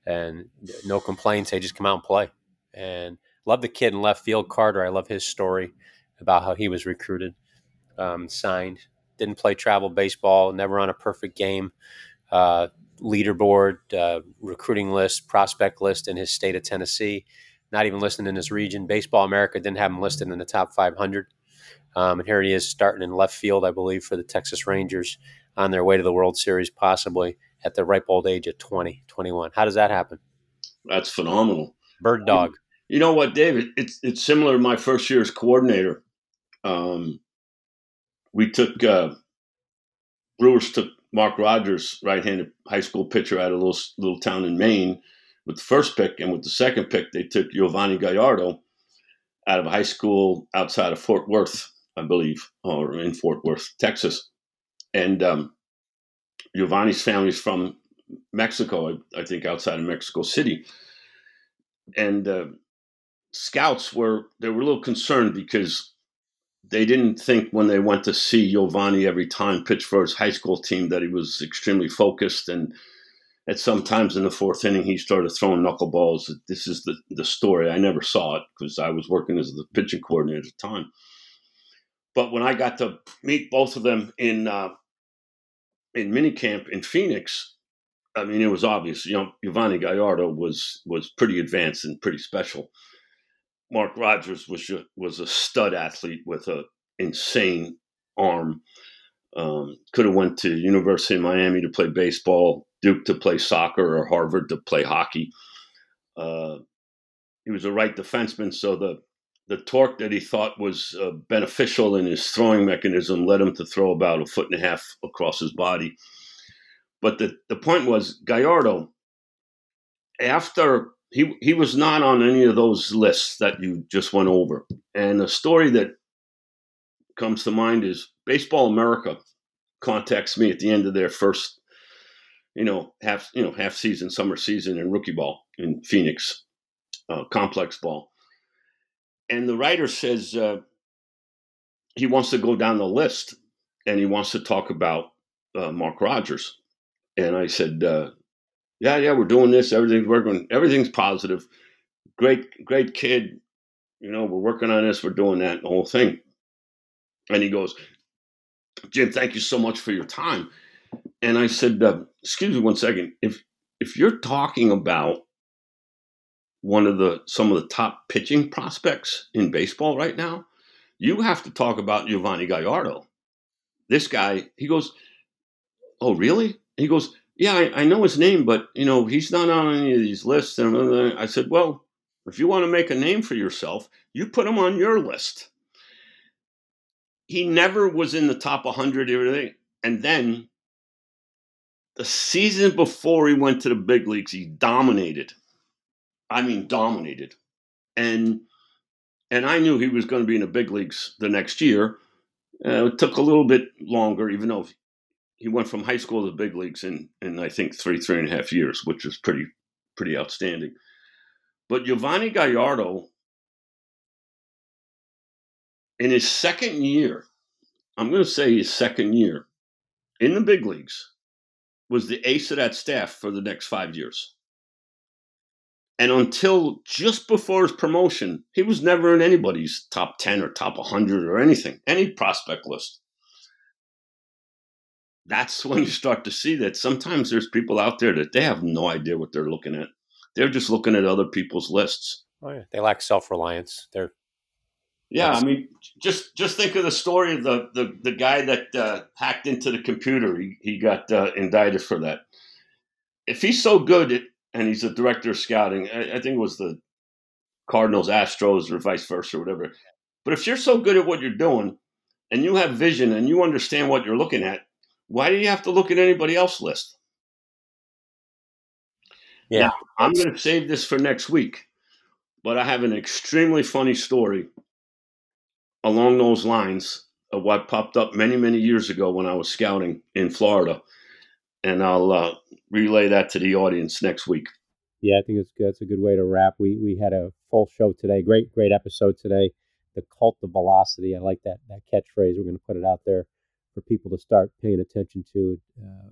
and no complaints. They just come out and play. And love the kid in left field, Carter. I love his story about how he was recruited, um, signed, didn't play travel baseball, never on a perfect game. Uh, leaderboard, uh, recruiting list, prospect list in his state of Tennessee, not even listed in his region. Baseball America didn't have him listed in the top five hundred. Um, and here he is starting in left field, I believe, for the Texas Rangers on their way to the World Series, possibly at the ripe old age of twenty, twenty-one. How does that happen? That's phenomenal. Bird dog. You, you know what, David? It's it's similar to my first year as coordinator. Um, we took uh, – Brewers took Mark Rogers, right-handed high school pitcher out of a little, little town in Maine with the first pick. And with the second pick, they took Yovani Gallardo out of a high school outside of Fort Worth, I believe, or in Fort Worth, Texas. And um, Giovanni's family's from Mexico, I, I think outside of Mexico City. And uh, scouts were, they were a little concerned because they didn't think when they went to see Giovanni every time pitch for his high school team that he was extremely focused. And at some times in the fourth inning, he started throwing knuckleballs. This is the, the story. I never saw it because I was working as the pitching coordinator at the time. But when I got to meet both of them in uh, in minicamp in Phoenix, I mean, it was obvious. You know, Yovani Gallardo was was pretty advanced and pretty special. Mark Rogers was just, was a stud athlete with an insane arm. Um, could have went to University of Miami to play baseball, Duke to play soccer, or Harvard to play hockey. Uh, he was a right defenseman, so the The torque that he thought was uh, beneficial in his throwing mechanism led him to throw about a foot and a half across his body. But the, the point was, Gallardo, after he he was not on any of those lists that you just went over. And a story that comes to mind is Baseball America contacts me at the end of their first, you know, half you know half season, summer season in rookie ball in Phoenix, uh, complex ball. And the writer says uh, he wants to go down the list and he wants to talk about uh, Mark Rogers. And I said, uh, yeah, yeah, we're doing this. Everything's working. Everything's positive. Great, great kid. You know, we're working on this. We're doing that, the whole thing. And he goes, Jim, thank you so much for your time. And I said, uh, excuse me one second. If, if you're talking about one of the some of the top pitching prospects in baseball right now, you have to talk about Yovani Gallardo. This guy, he goes, oh, really? He goes, yeah, I, I know his name, but, you know, he's not on any of these lists. And I said, well, if you want to make a name for yourself, you put him on your list. He never was in the top one hundred or anything. And then the season before he went to the big leagues, he dominated. I mean, dominated. And and I knew he was going to be in the big leagues the next year. Uh, it took a little bit longer, even though he went from high school to the big leagues in, in I think, three, three and a half years, which is pretty pretty outstanding. But Yovani Gallardo, in his second year, I'm going to say his second year, in the big leagues, was the ace of that staff for the next five years. And until just before his promotion, he was never in anybody's top ten or top one hundred or anything, any prospect list. That's when you start to see that sometimes there's people out there that they have no idea what they're looking at. They're just looking at other people's lists. Oh, yeah. They lack self-reliance. They're Yeah, I mean, just just think of the story of the, the, the guy that uh, hacked into the computer. He, he got uh, indicted for that. If he's so good at And he's the director of scouting. I think it was the Cardinals, Astros, or vice versa, or whatever. But if you're so good at what you're doing and you have vision and you understand what you're looking at, why do you have to look at anybody else's list? Yeah. Now, I'm going to save this for next week, but I have an extremely funny story along those lines of what popped up many, many years ago when I was scouting in Florida. And I'll uh, relay that to the audience next week. Yeah, I think it's good. That's a good way to wrap. We we had a full show today. Great, great episode today. The cult of velocity. I like that that catchphrase. We're going to put it out there for people to start paying attention to. Uh,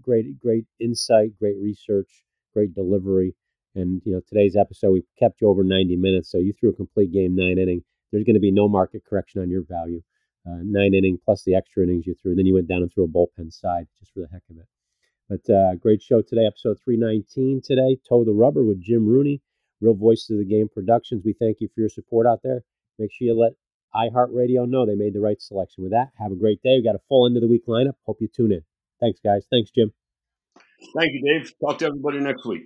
great, great insight, great research, great delivery. And you know, today's episode we kept you over ninety minutes, so you threw a complete game, nine inning. There's going to be no market correction on your value. Uh, nine inning plus the extra innings you threw. And then you went down and threw a bullpen side just for the heck of it. But uh, great show today, episode three nineteen today, Toe the Rubber with Jim Rooney, Real Voices of the Game Productions. We thank you for your support out there. Make sure you let iHeartRadio know they made the right selection. With that, have a great day. We've got a full end of the week lineup. Hope you tune in. Thanks, guys. Thanks, Jim. Thank you, Dave. Talk to everybody next week.